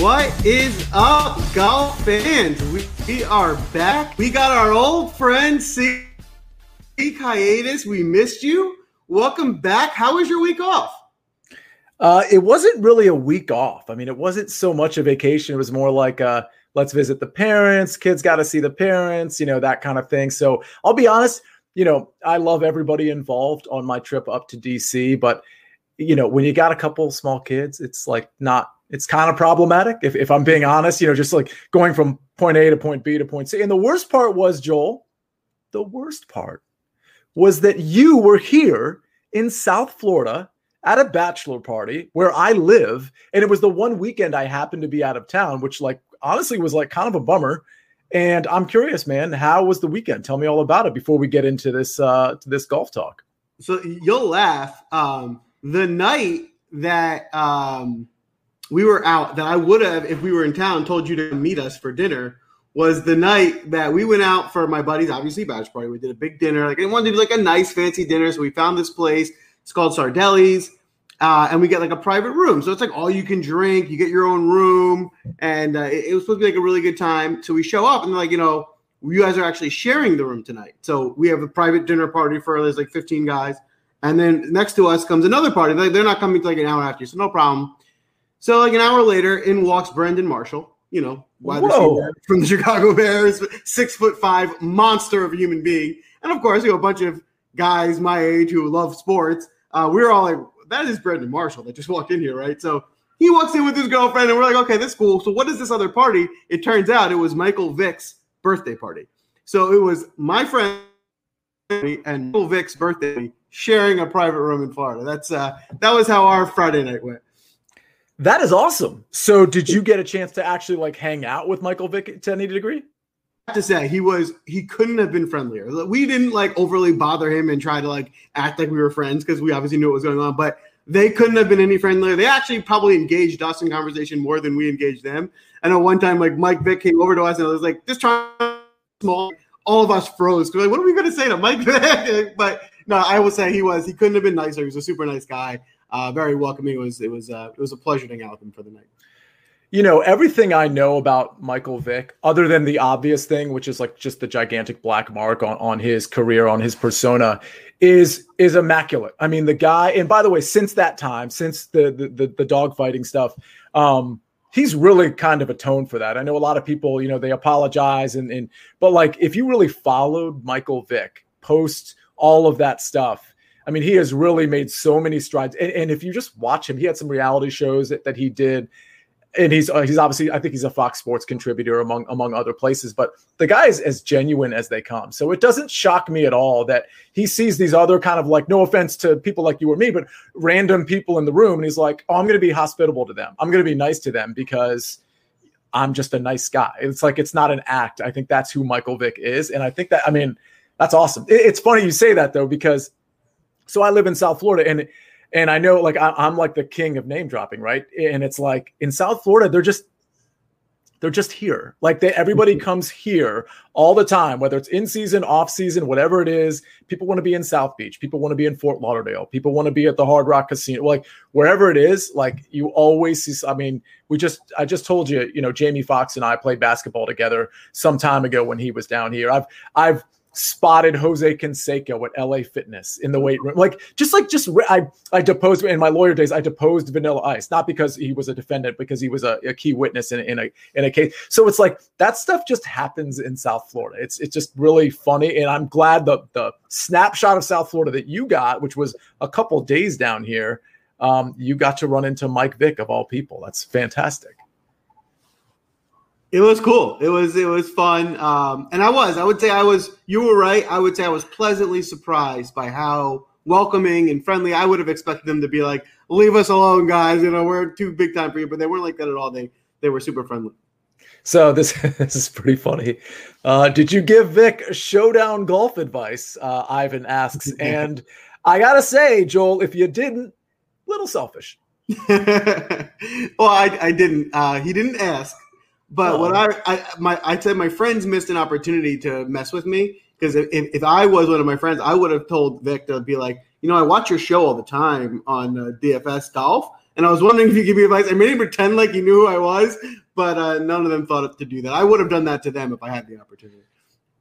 What is up, golf fans? We are back. We got our old friend Seek Hiatus. We missed you. Welcome back. How was your week off? It wasn't really a week off. I mean, it wasn't so much a vacation. It was more like let's visit the parents. Kids got to see the parents, you know, that kind of thing. So I'll be honest, you know, I love everybody involved on my trip up to DC, but you know, when you got a couple small kids, it's like not, it's kind of problematic if I'm being honest, you know, just like going from point A to point B to point C. And the worst part was, Joel, the worst part was that you were here in South Florida at a bachelor party where I live. And it was the one weekend I happened to be out of town, which like, honestly was like kind of a bummer. And I'm curious, man, how was the weekend? Tell me all about it before we get into this golf talk. So you'll laugh. The night that we were out, that I would have, if we were in town, told you to meet us for dinner, was the night that we went out for my buddy's, obviously, bachelor party. We did a big dinner. Like, I wanted to do like a nice, fancy dinner, so we found this place. It's called Sardelli's, and we get like a private room. So it's like all you can drink. You get your own room, and it was supposed to be like a really good time. So we show up, and they're like, you know, you guys are actually sharing the room tonight. So we have a private dinner party for, there's like 15 guys. And then next to us comes another party. They're not coming to like an hour after you, so no problem. So like an hour later, in walks Brendan Marshall, you know, wide receiver from the Chicago Bears, 6'5" monster of a human being. And of course, you know, a bunch of guys my age who love sports. We were all like, that is Brendan Marshall that just walked in here, right? So he walks in with his girlfriend, and we're like, okay, this is cool. So what is this other party? It turns out it was Michael Vick's birthday party. So it was my friend and Michael Vick's birthday party, sharing a private room in Florida. That's that was how our Friday night went. That is awesome. So did you get a chance to actually like hang out with Michael Vick to any degree? I have to say he couldn't have been friendlier. We didn't like overly bother him and try to like act like we were friends because we obviously knew what was going on, but they couldn't have been any friendlier. They actually probably engaged us in conversation more than we engaged them. I know one time like Mike Vick came over to us and I was like, this time small, all of us froze. We're like, what are we going to say to Mike Vick? But no, I will say he couldn't have been nicer. He was a super nice guy, very welcoming. It was a pleasure to hang out with him for the night. You know, everything I know about Michael Vick, other than the obvious thing, which is like just the gigantic black mark on his career, on his persona, is immaculate. I mean, the guy, and by the way, since that time, since the dogfighting stuff, he's really kind of atoned for that. I know a lot of people, you know, they apologize and but like if you really followed Michael Vick post all of that stuff, I mean, he has really made so many strides. And if you just watch him, he had some reality shows that he did. And he's obviously, I think he's a Fox Sports contributor among other places, but the guy is as genuine as they come. So it doesn't shock me at all that he sees these other kind of like, no offense to people like you or me, but random people in the room. And he's like, oh, I'm going to be hospitable to them. I'm going to be nice to them because I'm just a nice guy. It's like, it's not an act. I think that's who Michael Vick is. And I think that, I mean, that's awesome. It's funny you say that though, because so I live in South Florida and I know like I'm like the king of name dropping. Right. And it's like in South Florida, they're just here. Like everybody comes here all the time, whether it's in season, off season, whatever it is. People want to be in South Beach. People want to be in Fort Lauderdale. People want to be at the Hard Rock Casino, like wherever it is. Like you always see. I mean, I just told you, you know, Jamie Foxx and I played basketball together some time ago when he was down here. I've spotted Jose Canseco at LA Fitness in the weight room. I deposed in my lawyer days. I deposed Vanilla Ice, not because he was a defendant, because he was a key witness in a case. So it's like that stuff just happens in South Florida. It's just really funny. And I'm glad the snapshot of South Florida that you got, which was a couple days down here, you got to run into Mike Vick of all people. That's fantastic. It was cool. It was fun. And you were right. I would say I was pleasantly surprised by how welcoming and friendly. I would have expected them to be like, leave us alone, guys. You know, we're too big time for you. But they weren't like that at all. They were super friendly. So this is pretty funny. Did you give Vic showdown golf advice? Ivan asks. And I got to say, Joel, if you didn't, little selfish. Well, I didn't. He didn't ask. But I'd say my friends missed an opportunity to mess with me, because if I was one of my friends, I would have told Vic to be like, you know, I watch your show all the time on DFS golf, And I was wondering if you could give me advice. I made him pretend like he knew who I was, but none of them thought to do that. I would have done that to them if I had the opportunity.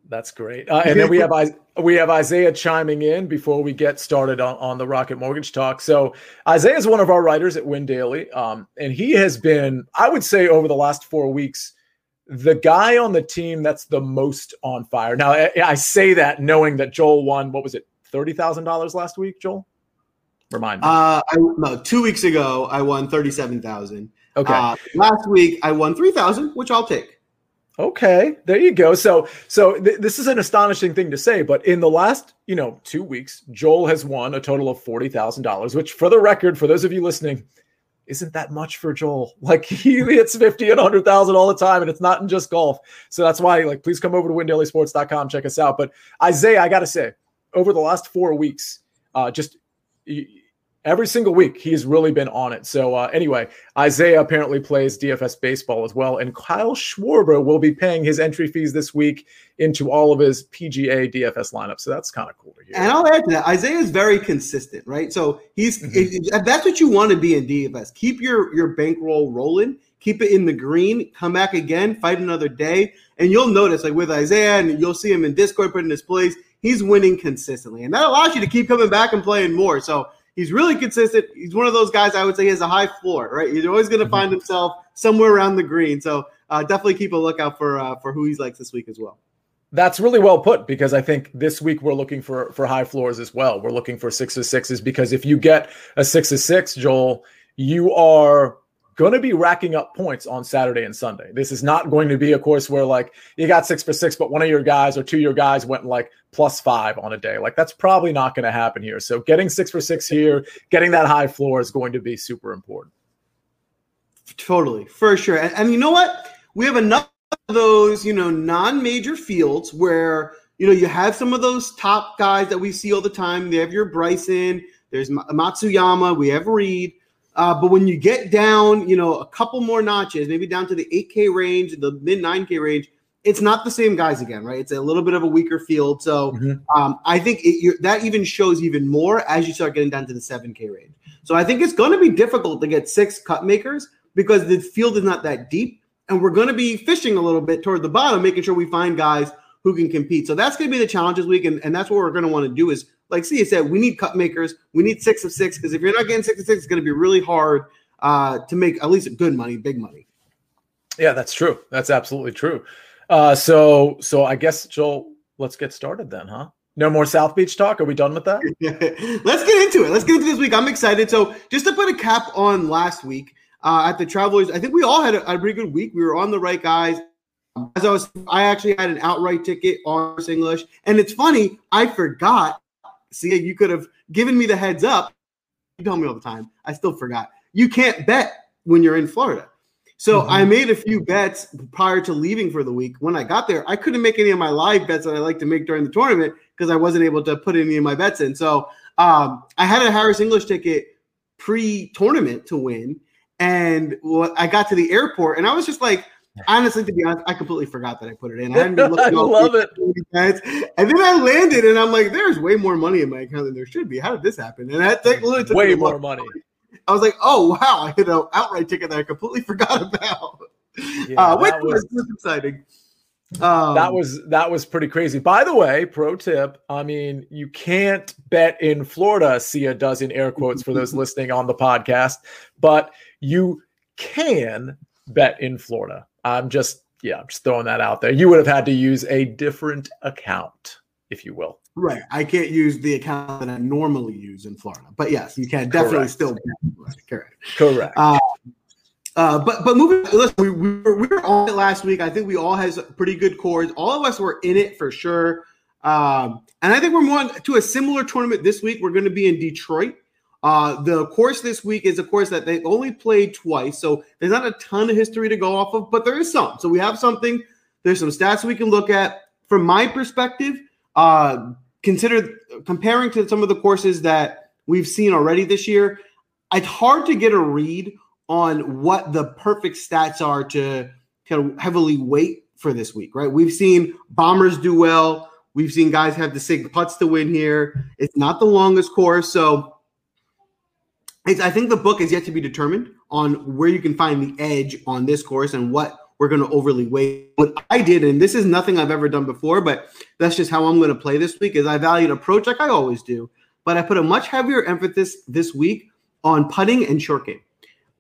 That's great. And then we have Isaiah chiming in before we get started on the Rocket Mortgage Talk. So Isaiah is one of our writers at Win Daily, and he has been, I would say, over the last 4 weeks, the guy on the team that's the most on fire. Now, I say that knowing that Joel won, what was it, $30,000 last week, Joel? Remind me. No, 2 weeks ago, I won $37,000. Okay. Last week, I won $3,000, which I'll take. Okay, there you go. So this is an astonishing thing to say, but in the last, 2 weeks, Joel has won a total of $40,000, which for the record, for those of you listening, isn't that much for Joel. Like, he hits 50 and 100,000 all the time, and it's not in just golf. So that's why, please come over to windailysports.com, check us out. But Isaiah, I got to say, over the last 4 weeks, every single week, he's really been on it. So anyway, Isaiah apparently plays DFS baseball as well, and Kyle Schwarber will be paying his entry fees this week into all of his PGA DFS lineup. So that's kind of cool to hear. And I'll add to that, Isaiah is very consistent, right? So he's that's what you want to be in DFS. Keep your bankroll rolling. Keep it in the green. Come back again. Fight another day. And you'll notice, with Isaiah, and you'll see him in Discord putting his plays, he's winning consistently. And that allows you to keep coming back and playing more. So he's really consistent. He's one of those guys I would say has a high floor, right? He's always going to find himself somewhere around the green. So definitely keep a lookout for who he likes this week as well. That's really well put, because I think this week we're looking for high floors as well. We're looking for 6 of 6s, because if you get a 6 of 6, Joel, you are going to be racking up points on Saturday and Sunday. This is not going to be a course where you got 6 for 6, but one of your guys or two of your guys went +5 on a day. That's probably not going to happen here. So getting 6 for 6 here, getting that high floor is going to be super important. Totally, for sure. And you know what? We have enough of those, non-major fields where, you have some of those top guys that we see all the time. They have your Bryson, there's Matsuyama, we have Reed. But when you get down, a couple more notches, maybe down to the 8K range, the mid 9K range, it's not the same guys again, right? It's a little bit of a weaker field. So I think that even shows even more as you start getting down to the 7K range. So I think it's going to be difficult to get 6 cut makers because the field is not that deep. And we're going to be fishing a little bit toward the bottom, making sure we find guys who can compete. So that's going to be the challenge this week. And that's what we're going to want to do is, Sia said, we need cut makers. We need 6 of 6, because if you're not getting 6 of 6, it's going to be really hard to make at least good money, big money. Yeah, that's true. That's absolutely true. So I guess, Joel, let's get started then, huh? No more South Beach talk? Are we done with that? Let's get into it. Let's get into this week. I'm excited. So just to put a cap on last week at the Travelers, I think we all had a pretty good week. We were on the right guys. As I actually had an outright ticket on Harris English. And it's funny, I forgot. See, you could have given me the heads up. You tell me all the time. I still forgot. You can't bet when you're in Florida. So I made a few bets prior to leaving for the week. When I got there, I couldn't make any of my live bets that I like to make during the tournament because I wasn't able to put any of my bets in. So I had a Harris English ticket pre-tournament to win. And I got to the airport, and I was just like, honestly, to be honest, I completely forgot that I put it in. I hadn't been looking. I love it. And then I landed, and I'm like, "There's way more money in my account than there should be. How did this happen?" And I literally took way more money. I was like, "Oh wow, I hit an outright ticket that I completely forgot about." Yeah, which was exciting. That was pretty crazy. By the way, pro tip: you can't bet in Florida. Sia does in air quotes for those listening on the podcast, but you can bet in Florida. I'm just throwing that out there. You would have had to use a different account, if you will. Right. I can't use the account that I normally use in Florida. But yes, you can definitely still bet in Florida. Correct. But moving, listen, we were on it last week. I think we all had pretty good cores. All of us were in it for sure. And I think we're more to a similar tournament this week. We're going to be in Detroit. The course this week is a course that they only played twice, so there's not a ton of history to go off of, but there is some. So we have something. There's some stats we can look at. From my perspective, comparing to some of the courses that we've seen already this year, it's hard to get a read on what the perfect stats are to kind of heavily weight for this week, right? We've seen bombers do well. We've seen guys have to sink putts to win here. It's not the longest course, so I think the book is yet to be determined on where you can find the edge on this course and what we're going to overly weight. What I did, and this is nothing I've ever done before, but that's just how I'm going to play this week, is I valued approach like I always do, but I put a much heavier emphasis this week on putting and short game.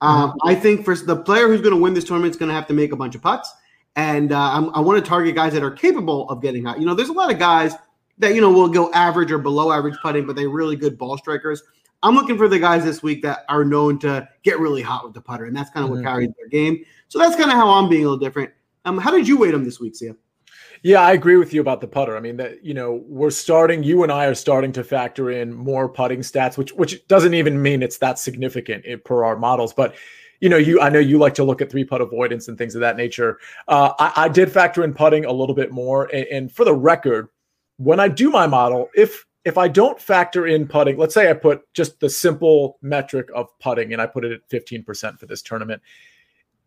I think for the player who's going to win this tournament is going to have to make a bunch of putts, and I want to target guys that are capable of getting out. You know, there's a lot of guys that, you know, will go average or below average putting, but they're really good ball strikers. I'm looking for the guys this week that are known to get really hot with the putter, and that's kind of what carries their game. So that's kind of how I'm being a little different. How did you weight them this week, Sam? Yeah, I agree with you about the putter. I mean, that, you know, you and I are starting to factor in more putting stats, which doesn't even mean it's that significant per our models. But, you know, I know you like to look at three putt avoidance and things of that nature. I did factor in putting a little bit more. And for the record, when I do my model, if I don't factor in putting, let's say I put just the simple metric of putting and I put it at 15% for this tournament.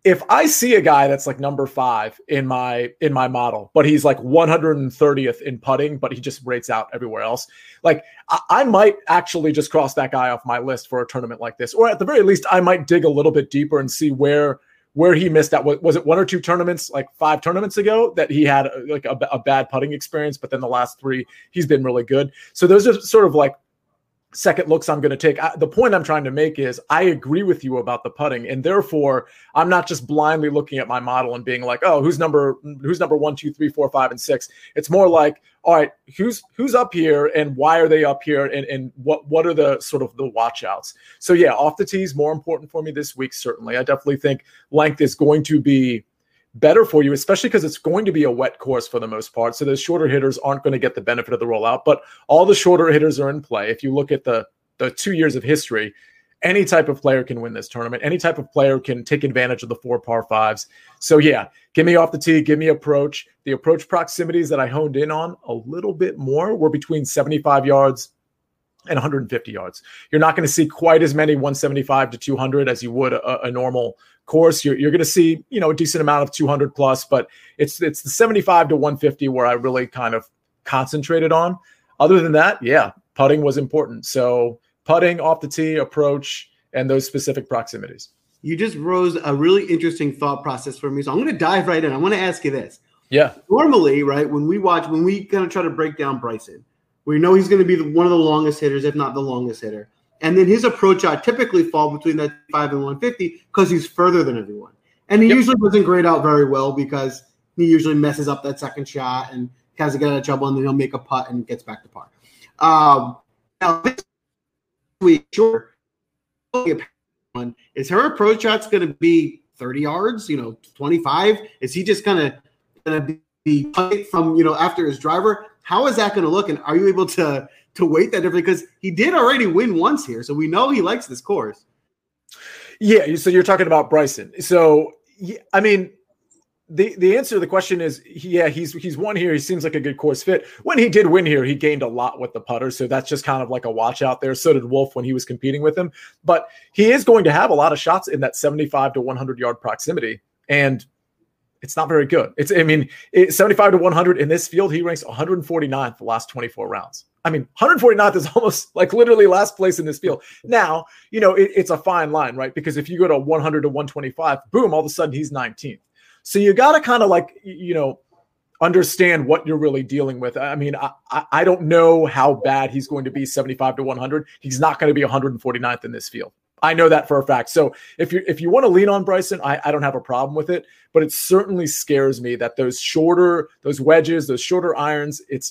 If I see a guy that's like number 5 in my model, but he's like 130th in putting, but he just rates out everywhere else, like I might actually just cross that guy off my list for a tournament like this. Or at the very least, I might dig a little bit deeper and see where he missed out. Was it one or two tournaments, like 5 tournaments ago, that he had like a bad putting experience, but then the last 3, he's been really good. So those are sort of like second looks I'm going to take. The point I'm trying to make is I agree with you about the putting, and therefore I'm not just blindly looking at my model and being like, oh, who's number 1, 2, 3, 4, 5, and 6. It's more like, all right, who's up here and why are they up here, and what are the sort of the watch outs? So yeah, off the tee is more important for me this week, certainly. I definitely think length is going to be better for you, especially because it's going to be a wet course for the most part. So those shorter hitters aren't going to get the benefit of the rollout, but all the shorter hitters are in play. If you look at the 2 years of history, any type of player can win this tournament. Any type of player can take advantage of the 4 par 5s. So yeah, give me off the tee, give me approach. The approach proximities that I honed in on a little bit more were between 75 yards and 150 yards. You're not going to see quite as many 175 to 200 as you would a normal course. You're going to see, you know, a decent amount of 200 plus, but it's the 75 to 150 where I really kind of concentrated on. Other than that, yeah, putting was important. So putting, off the tee, approach, and those specific proximities. You just rose a really interesting thought process for me. So I'm going to dive right in. I want to ask you this. Yeah. Normally, right, when we kind of try to break down Bryson, we know he's going to be one of the longest hitters, if not the longest hitter. And then his approach out typically fall between that 5 and 150 because he's further than everyone. And he usually doesn't grade out very well because he usually messes up that second shot and has to get out of trouble, and then he'll make a putt and gets back to par. Now this week, sure, is her approach shot's going to be 30 yards, you know, 25? Is he just going to be from, you know, after his driver? How is that going to look? And are you able to weight that differently? Because he did already win once here, so we know he likes this course. Yeah, so you're talking about Bryson. So, yeah, I mean, the answer to the question is, yeah, he's won here. He seems like a good course fit. When he did win here, he gained a lot with the putter, so that's just kind of like a watch out there. So did Wolf when he was competing with him. But he is going to have a lot of shots in that 75 to 100-yard proximity, and it's not very good. It's, I mean, 75 to 100 in this field, he ranks 149th the last 24 rounds. I mean, 149th is almost like literally last place in this field. Now, you know, it's a fine line, right? Because if you go to 100 to 125, boom, all of a sudden he's 19th. So you got to kind of like, you know, understand what you're really dealing with. I mean, I don't know how bad he's going to be 75 to 100. He's not going to be 149th in this field. I know that for a fact. So if you want to lean on Bryson, I don't have a problem with it, but it certainly scares me that those wedges, those shorter irons, it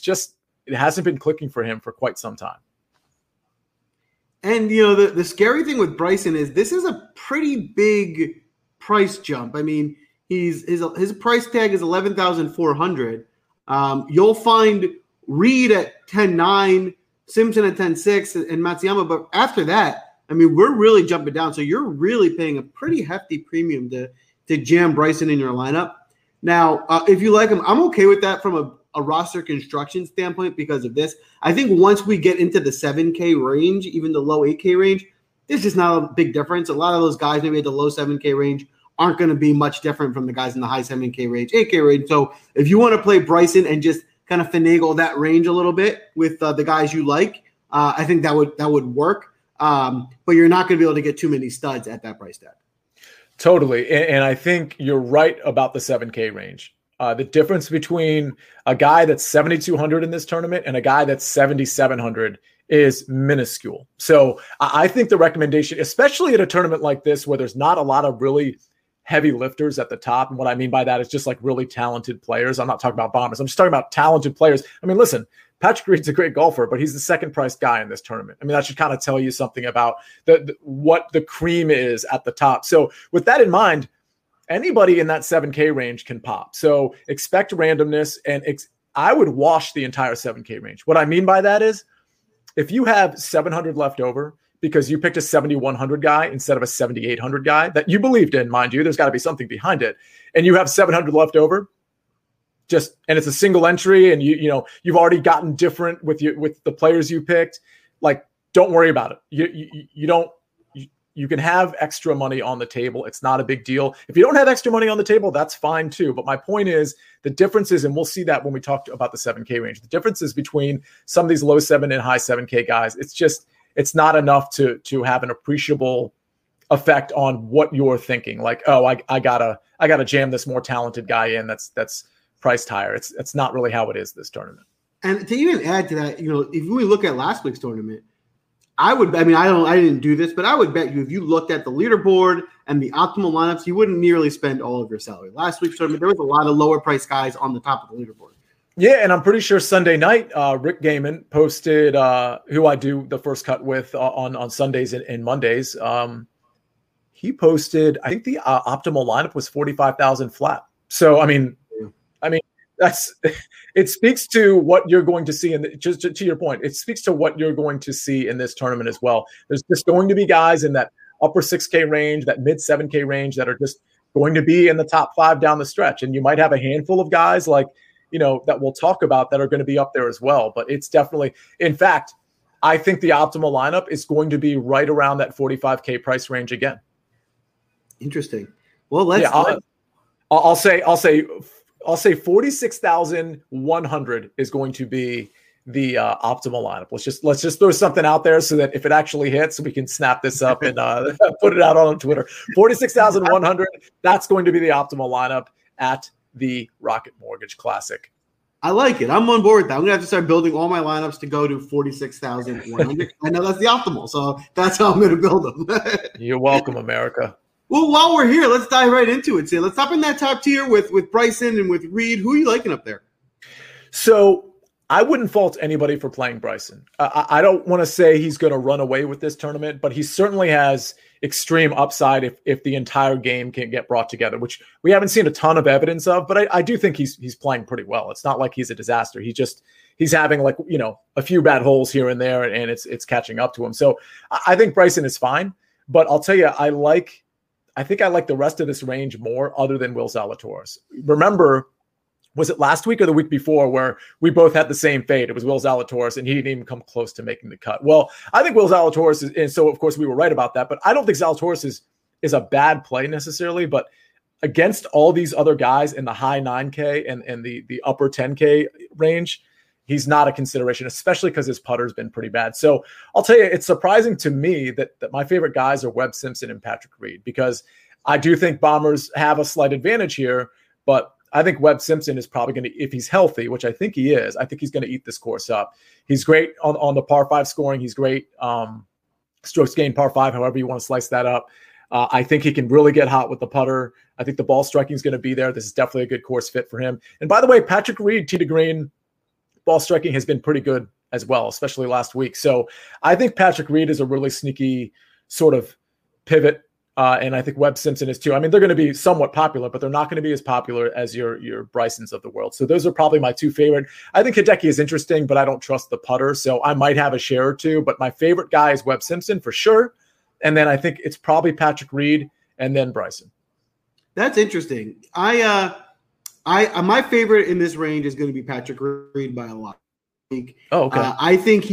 hasn't been clicking for him for quite some time. And, you know, the scary thing with Bryson is this is a pretty big price jump. I mean, his price tag is $11,400. You'll find Reed at 10.9, Simpson at 10.6, and Matsuyama. But after that, I mean, we're really jumping down. So you're really paying a pretty hefty premium to jam Bryson in your lineup. Now, if you like him, I'm okay with that from a roster construction standpoint because of this. I think once we get into the 7K range, even the low 8K range, there's just not a big difference. A lot of those guys maybe at the low 7K range aren't going to be much different from the guys in the high 7K range, 8K range. So if you want to play Bryson and just kind of finagle that range a little bit with the guys you like, I think that would work. But you're not going to be able to get too many studs at that price tag. Totally. And I think you're right about the 7K range. The difference between a guy that's 7,200 in this tournament and a guy that's 7,700 is minuscule. So I think the recommendation, especially at a tournament like this where there's not a lot of really heavy lifters at the top. And what I mean by that is just like really talented players. I'm not talking about bombers. I'm just talking about talented players. I mean, listen, Patrick Reed's a great golfer, but he's the second priced guy in this tournament. I mean, that should kind of tell you something about what the cream is at the top. So with that in mind, anybody in that 7K range can pop. So expect randomness, and I would wash the entire 7K range. What I mean by that is if you have 700 left over because you picked a 7,100 guy instead of a 7,800 guy that you believed in, mind you, there's got to be something behind it, and you have 700 left over, and it's a single entry, and you've already gotten different with the players you picked. Like, don't worry about it. You can have extra money on the table. It's not a big deal. If you don't have extra money on the table, that's fine too. But my point is the differences, and we'll see that when we talk about the 7K range. The differences between some of these low 7 and high 7K guys, it's not enough to have an appreciable effect on what you're thinking. Like, oh, I gotta jam this more talented guy in. That's priced higher. It's not really how it is this tournament. And to even add to that, if we look at last week's tournament, I didn't do this, but I would bet you if you looked at the leaderboard and the optimal lineups, you wouldn't nearly spend all of your salary. Last week's tournament, there was a lot of lower priced guys on the top of the leaderboard. Yeah, and I'm pretty sure Sunday night, Rick Gaiman posted, who I do the first cut with on Sundays and Mondays. He posted, I think the optimal lineup was 45,000 flat. So I mean, it speaks to what you're going to see, and just to your point, it speaks to what you're going to see in this tournament as well. There's just going to be guys in that upper 6K range, that mid 7K range that are just going to be in the top five down the stretch, and you might have a handful of guys like that we'll talk about that are going to be up there as well. But it's definitely, in fact, I think the optimal lineup is going to be right around that 45K price range again. Interesting. Well, I'll say 46,100 is going to be the optimal lineup. Let's just throw something out there so that if it actually hits, we can snap this up and put it out on Twitter. 46,100. That's going to be the optimal lineup at the Rocket Mortgage Classic. I like it. I'm on board with that. I'm going to have to start building all my lineups to go to 46,100. I know that's the optimal, so that's how I'm going to build them. You're welcome, America. Well, while we're here, let's dive right into it. So let's hop in that top tier with Bryson and with Reed. Who are you liking up there? So I wouldn't fault anybody for playing Bryson. I don't want to say he's going to run away with this tournament, but he certainly has extreme upside if the entire game can get brought together, which we haven't seen a ton of evidence of. But I do think he's playing pretty well. It's not like he's a disaster. He's having a few bad holes here and there, and it's catching up to him. So I think Bryson is fine. But I'll tell you, I think I like the rest of this range more, other than Will Zalatoris. Remember, was it last week or the week before where we both had the same fade? It was Will Zalatoris, and he didn't even come close to making the cut. Well, I think Will Zalatoris is, and so of course we were right about that, but I don't think Zalatoris is a bad play necessarily, but against all these other guys in the high 9K and the upper 10K range, he's not a consideration, especially because his putter's been pretty bad. So I'll tell you, it's surprising to me that my favorite guys are Webb Simpson and Patrick Reed, because I do think bombers have a slight advantage here, but I think Webb Simpson is probably going to, if he's healthy, which I think he is, I think he's going to eat this course up. He's great on the par 5 scoring. He's great strokes gained par 5, however you want to slice that up. I think he can really get hot with the putter. I think the ball striking is going to be there. This is definitely a good course fit for him. And by the way, Patrick Reed, tee to green, ball striking has been pretty good as well, especially last week. So I think Patrick Reed is a really sneaky sort of pivot. And I think Webb Simpson is too. I mean, they're going to be somewhat popular, but they're not going to be as popular as your Brysons of the world. So those are probably my two favorite. I think Hideki is interesting, but I don't trust the putter. So I might have a share or two, but my favorite guy is Webb Simpson for sure. And then I think it's probably Patrick Reed and then Bryson. That's interesting. I my favorite in this range is going to be Patrick Reed by a lot. Oh, okay. I think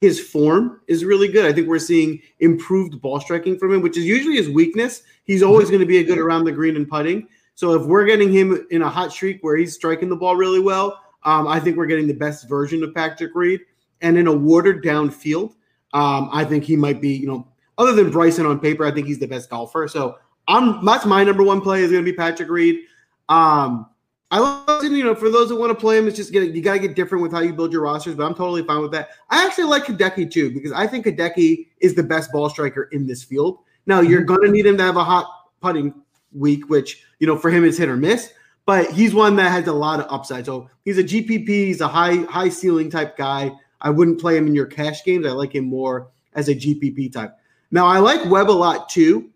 his form is really good. I think we're seeing improved ball striking from him, which is usually his weakness. He's always going to be a good around the green and putting. So if we're getting him in a hot streak where he's striking the ball really well, I think we're getting the best version of Patrick Reed. And in a watered down field, I think he might be, you know, other than Bryson on paper, I think he's the best golfer. So that's my number one play is going to be Patrick Reed. I love, you know, for those that want to play him, it's just you got to get different with how you build your rosters, but I'm totally fine with that. I actually like Hideki too, because I think Hideki is the best ball striker in this field. Now you're going to need him to have a hot putting week, which, you know, for him is hit or miss, but he's one that has a lot of upside. So he's a GPP, he's a high ceiling type guy. I wouldn't play him in your cash games. I like him more as a GPP type. Now I like Webb a lot too.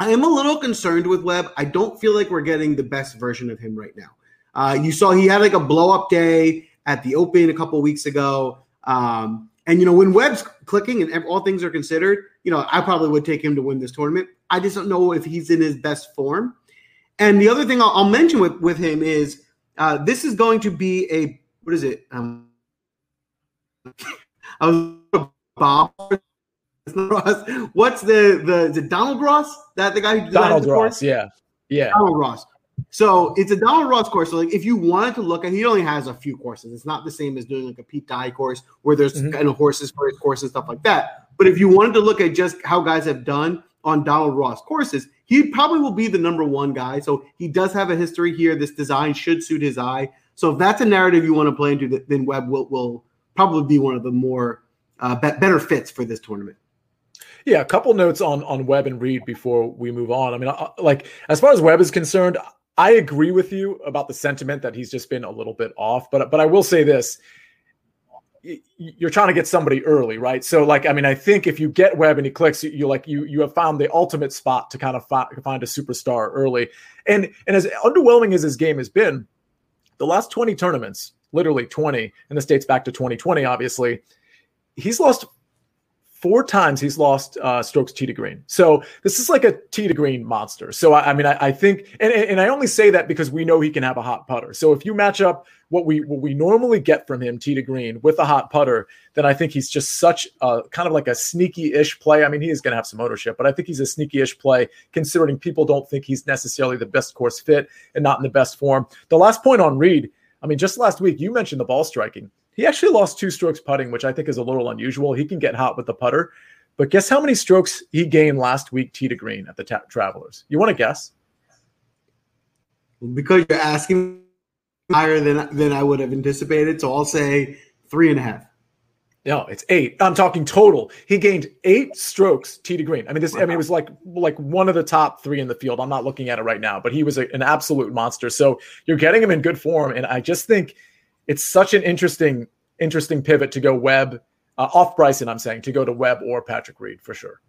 I am a little concerned with Webb. I don't feel like we're getting the best version of him right now. You saw he had like a blow-up day at the Open a couple weeks ago. And, you know, when Webb's clicking and all things are considered, you know, I probably would take him to win this tournament. I just don't know if he's in his best form. And the other thing I'll mention with him is this is going to be a – what is it? I was – Bob – Ross. What's the Donald Ross? That the guy who designed the course? Ross, yeah. Donald Ross. So it's a Donald Ross course. So like if you wanted to look at, he only has a few courses. It's not the same as doing like a Pete Dye course where there's kind of horses for his course and stuff like that. But if you wanted to look at just how guys have done on Donald Ross courses, he probably will be the number one guy. So he does have a history here. This design should suit his eye. So if that's a narrative you want to play into, then Webb will probably be one of the more better fits for this tournament. Yeah, a couple notes on Webb and Reed before we move on. I mean, like as far as Webb is concerned, I agree with you about the sentiment that he's just been a little bit off. But I will say this: you're trying to get somebody early, right? So like, I mean, I think if you get Webb and he clicks, you have found the ultimate spot to kind of find a superstar early. And as underwhelming as his game has been, the last 20 tournaments, literally 20, and this dates back to 2020, obviously, he's lost. 4 times he's lost strokes tee to green. So this is like a tee to green monster. So, I mean, I think, and I only say that because we know he can have a hot putter. So if you match up what we normally get from him, tee to green, with a hot putter, then I think he's just such a kind of like a sneaky-ish play. I mean, he is going to have some ownership, but I think he's a sneaky-ish play considering people don't think he's necessarily the best course fit and not in the best form. The last point on Reed, I mean, just last week, you mentioned the ball striking. He actually lost 2 strokes putting, which I think is a little unusual. He can get hot with the putter, but guess how many strokes he gained last week tee to green at the Travelers? You want to guess? Because you're asking higher than I would have anticipated, so I'll say 3.5. No, it's 8. I'm talking total. He gained 8 strokes tee to green. I mean, this. I mean, it was like one of the top 3 in the field. I'm not looking at it right now, but he was an absolute monster. So you're getting him in good form, and I just think. It's such an interesting pivot to go Webb off Bryson. I'm saying to go to Webb or Patrick Reed for sure.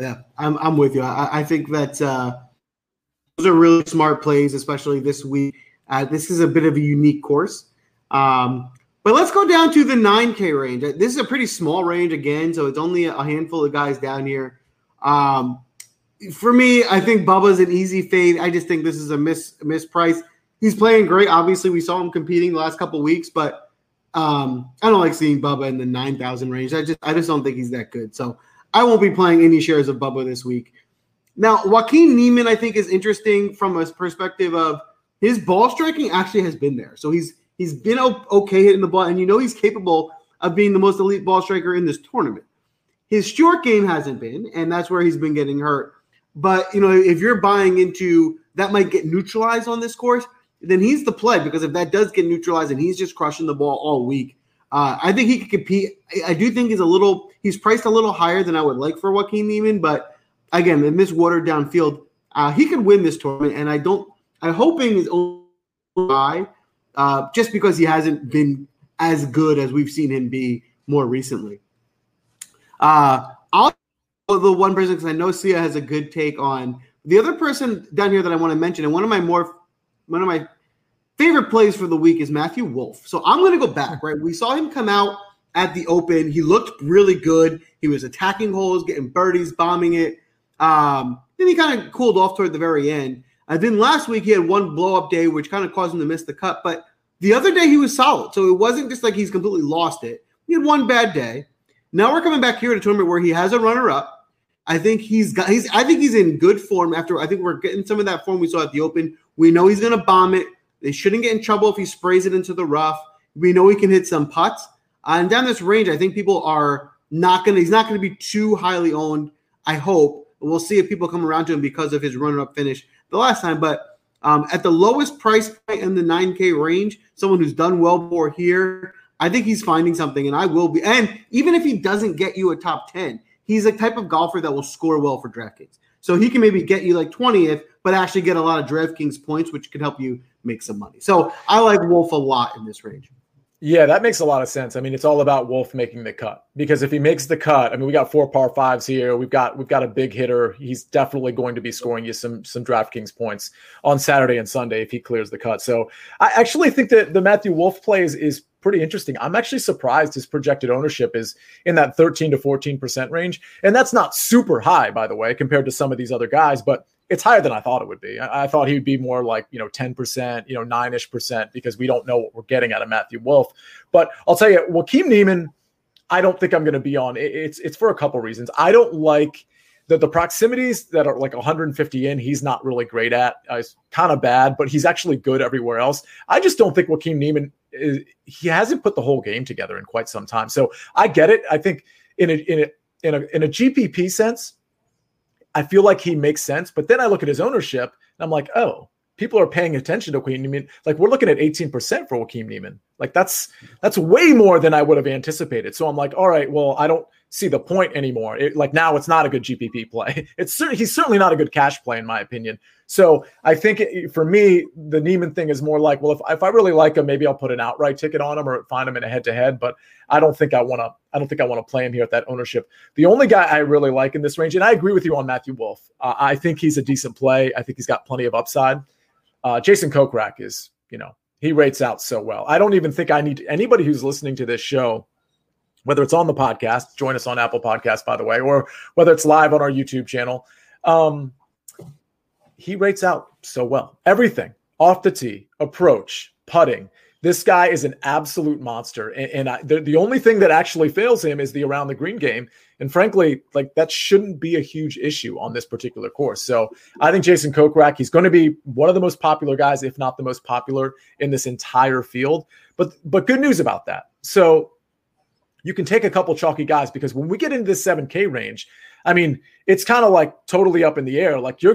Yeah, I'm with you. I think that those are really smart plays, especially this week. This is a bit of a unique course, but let's go down to the 9K range. This is a pretty small range again, so it's only a handful of guys down here. For me, I think Bubba's an easy fade. I just think this is a miss price. He's playing great. Obviously, we saw him competing the last couple of weeks, but I don't like seeing Bubba in the 9,000 range. I just don't think he's that good. So I won't be playing any shares of Bubba this week. Now, Joaquin Niemann, I think, is interesting from a perspective of his ball striking actually has been there. So he's been okay hitting the ball, and you know he's capable of being the most elite ball striker in this tournament. His short game hasn't been, and that's where he's been getting hurt. But, you know, if you're buying into that might get neutralized on this course, then he's the play because if that does get neutralized and he's just crushing the ball all week, I think he could compete. I do think he's priced a little higher than I would like for Joaquin Niemann, but again, in this watered down field, he could win this tournament. And I'm hoping his own guy, just because he hasn't been as good as we've seen him be more recently. I'll go the one person because I know Sia has a good take on the other person down here that I want to mention. And one of my favorite plays for the week is Matthew Wolf. So I'm going to go back, right? We saw him come out at the Open. He looked really good. He was attacking holes, getting birdies, bombing it. Then he kind of cooled off toward the very end. And then last week he had one blow-up day, which kind of caused him to miss the cut. But the other day he was solid. So it wasn't just like he's completely lost it. He had one bad day. Now we're coming back here to a tournament where he has a runner-up. I think he's in good form after. I think we're getting some of that form we saw at the Open. We know he's going to bomb it. They shouldn't get in trouble if he sprays it into the rough. We know he can hit some putts. And down this range, I think people are He's not going to be too highly owned, I hope. We'll see if people come around to him because of his runner-up finish the last time. But at the lowest price point in the 9K range, someone who's done well before here, I think he's finding something, and I will be. And even if he doesn't get you a top 10, he's a type of golfer that will score well for DraftKings. So he can maybe get you like 20th, but actually get a lot of DraftKings points, which could help you make some money. So I like Wolf a lot in this range. Yeah, that makes a lot of sense. I mean, it's all about Wolf making the cut, because if he makes the cut, I mean, we got 4 par fives here. We've got a big hitter. He's definitely going to be scoring you some DraftKings points on Saturday and Sunday if he clears the cut. So I actually think that the Matthew Wolf plays is pretty interesting. I'm actually surprised his projected ownership is in that 13 to 14% range. And that's not super high, by the way, compared to some of these other guys, but it's higher than I thought it would be. I thought he would be more like, 10%, 9-ish%, because we don't know what we're getting out of Matthew Wolf. But I'll tell you, Joaquin Niemann, I don't think I'm going to be on. It's for a couple reasons. I don't like the proximities that are like 150 in. He's not really great at. It's kind of bad, but he's actually good everywhere else. I just don't think Joaquin Niemann, he hasn't put the whole game together in quite some time. So I get it. I think in a GPP sense, I feel like he makes sense, but then I look at his ownership and I'm like, oh, people are paying attention to Joaquin Niemann. Like, we're looking at 18% for Joaquin Niemann. Like, that's way more than I would have anticipated. So I'm like, all right, well, I don't see the point anymore. Now it's not a good GPP play. He's certainly not a good cash play, in my opinion. So I think for me, the Niemann thing is more like, well, if I really like him, maybe I'll put an outright ticket on him or find him in a head-to-head. But I don't think I want to play him here at that ownership. The only guy I really like in this range, and I agree with you on Matthew Wolf. I think he's a decent play. I think he's got plenty of upside. Jason Kokrak is, he rates out so well. I don't even think I need anybody who's listening to this show, whether it's on the podcast, join us on Apple Podcasts, by the way, or whether it's live on our YouTube channel. He rates out so well. Everything, off the tee, approach, putting. This guy is an absolute monster. And the only thing that actually fails him is the around the green game. And frankly, like, that shouldn't be a huge issue on this particular course. So I think Jason Kokrak, he's going to be one of the most popular guys, if not the most popular in this entire field. But good news about that. So you can take a couple chalky guys, because when we get into this 7K range, I mean, it's kind of like totally up in the air. Like, you're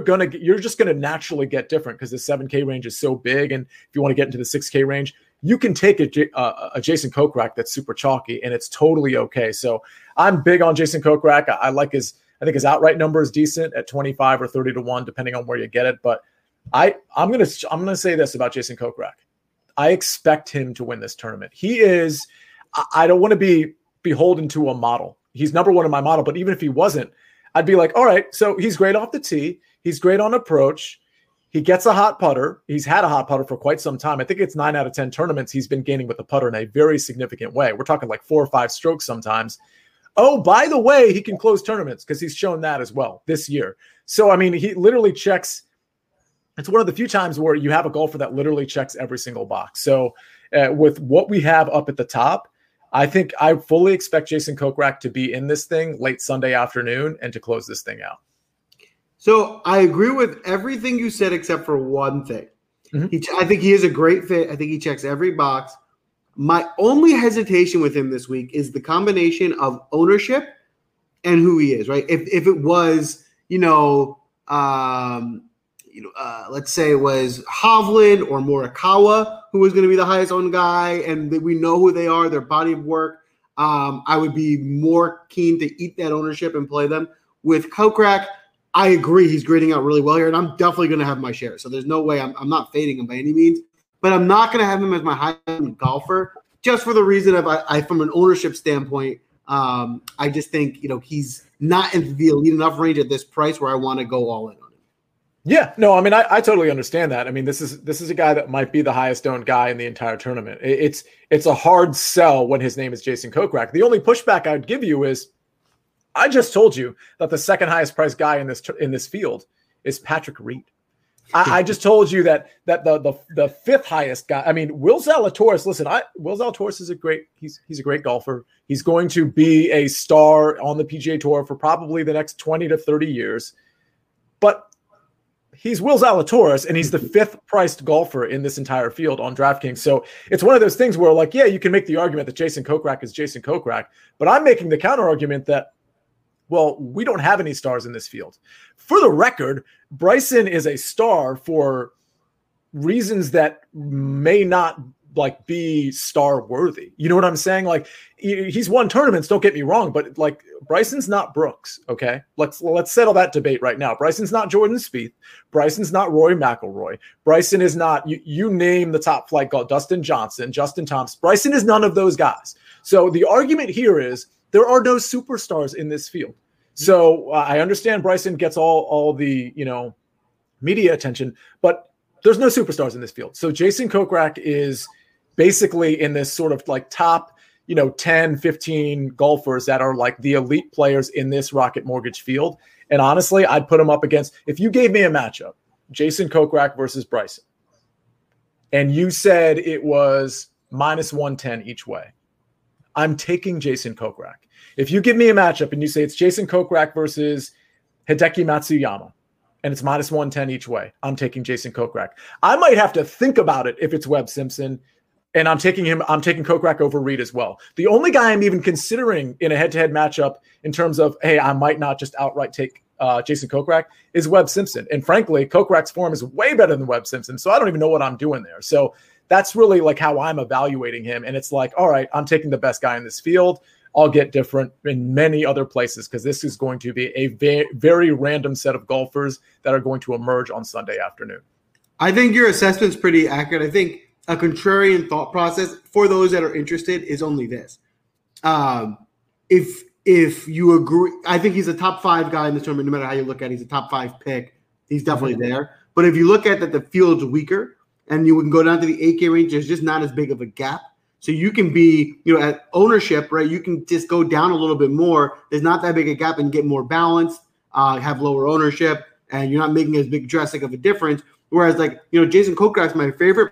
just going to naturally get different because the 7K range is so big. And if you want to get into the 6K range, you can take a Jason Kokrak that's super chalky, and it's totally okay. So I'm big on Jason Kokrak. I like his. I think his outright number is decent at 25 or 30 to 1, depending on where you get it. But I'm gonna say this about Jason Kokrak: I expect him to win this tournament. He is. I don't want to be beholden to a model. He's number one in my model, but even if he wasn't, I'd be like, all right. So he's great off the tee. He's great on approach. He gets a hot putter. He's had a hot putter for quite some time. I think it's 9 out of 10 tournaments he's been gaining with the putter in a very significant way. We're talking like 4 or 5 strokes sometimes. Oh, by the way, he can close tournaments because he's shown that as well this year. So, I mean, he literally checks. It's one of the few times where you have a golfer that literally checks every single box. So with what we have up at the top, I think I fully expect Jason Kokrak to be in this thing late Sunday afternoon and to close this thing out. So I agree with everything you said except for one thing. Mm-hmm. I think he is a great fit. I think he checks every box. My only hesitation with him this week is the combination of ownership and who he is, right? If it was, let's say it was Hovland or Morikawa who was going to be the highest owned guy, and we know who they are, their body of work, I would be more keen to eat that ownership and play them. With Kokrak, I agree. He's grading out really well here, and I'm definitely going to have my share. So there's no way I'm not fading him by any means, but I'm not going to have him as my high-end golfer just for the reason of I from an ownership standpoint, I just think he's not in the elite enough range at this price where I want to go all in on him. Yeah, no, I mean I totally understand that. I mean this is a guy that might be the highest owned guy in the entire tournament. It's a hard sell when his name is Jason Kokrak. The only pushback I'd give you is, I just told you that the second highest priced guy in this field is Patrick Reed. I just told you that the fifth highest guy. I mean, Will Zalatoris. Listen, Will Zalatoris is a great. He's a great golfer. He's going to be a star on the PGA Tour for probably the next 20 to 30 years. But he's Will Zalatoris, and he's the fifth-priced golfer in this entire field on DraftKings. So it's one of those things where, like, yeah, you can make the argument that Jason Kokrak is Jason Kokrak, but I'm making the counter-argument that, well, we don't have any stars in this field. For the record, Bryson is a star for reasons that may not like be star worthy. You know what I'm saying? Like, he's won tournaments, don't get me wrong, but like, Bryson's not Brooks. Okay. Let's settle that debate right now. Bryson's not Jordan Spieth. Bryson's not Rory McIlroy. Bryson is not, you name the top flight golfer, Dustin Johnson, Justin Thomas. Bryson is none of those guys. So the argument here is there are no superstars in this field. So I understand Bryson gets all the, you know, media attention, but there's no superstars in this field. So Jason Kokrak is basically in this sort of like top, you know, 10, 15 golfers that are like the elite players in this Rocket Mortgage field. And honestly, I'd put him up against, if you gave me a matchup, Jason Kokrak versus Bryson, and you said it was -110 each way, I'm taking Jason Kokrak. If you give me a matchup and you say it's Jason Kokrak versus Hideki Matsuyama, and it's -110 each way, I'm taking Jason Kokrak. I might have to think about it if it's Webb Simpson, and I'm taking Kokrak over Reed as well. The only guy I'm even considering in a head-to-head matchup in terms of, hey, I might not just outright take Jason Kokrak is Webb Simpson. And frankly, Kokrak's form is way better than Webb Simpson, so I don't even know what I'm doing there. So that's really like how I'm evaluating him. And it's like, all right, I'm taking the best guy in this field. I'll get different in many other places because this is going to be a very random set of golfers that are going to emerge on Sunday afternoon. I think your assessment's pretty accurate. I think a contrarian thought process for those that are interested is only this. If you agree, I think he's a top five guy in this tournament, no matter how you look at it. He's a top five pick. He's definitely there. But if you look at that, the field's weaker and you can go down to the 8K range, there's just not as big of a gap. So you can be, you know, at ownership, right? You can just go down a little bit more. There's not that big a gap and get more balanced, have lower ownership, and you're not making as big drastic of a difference. Whereas, like, you know, Jason Kokrak's my favorite.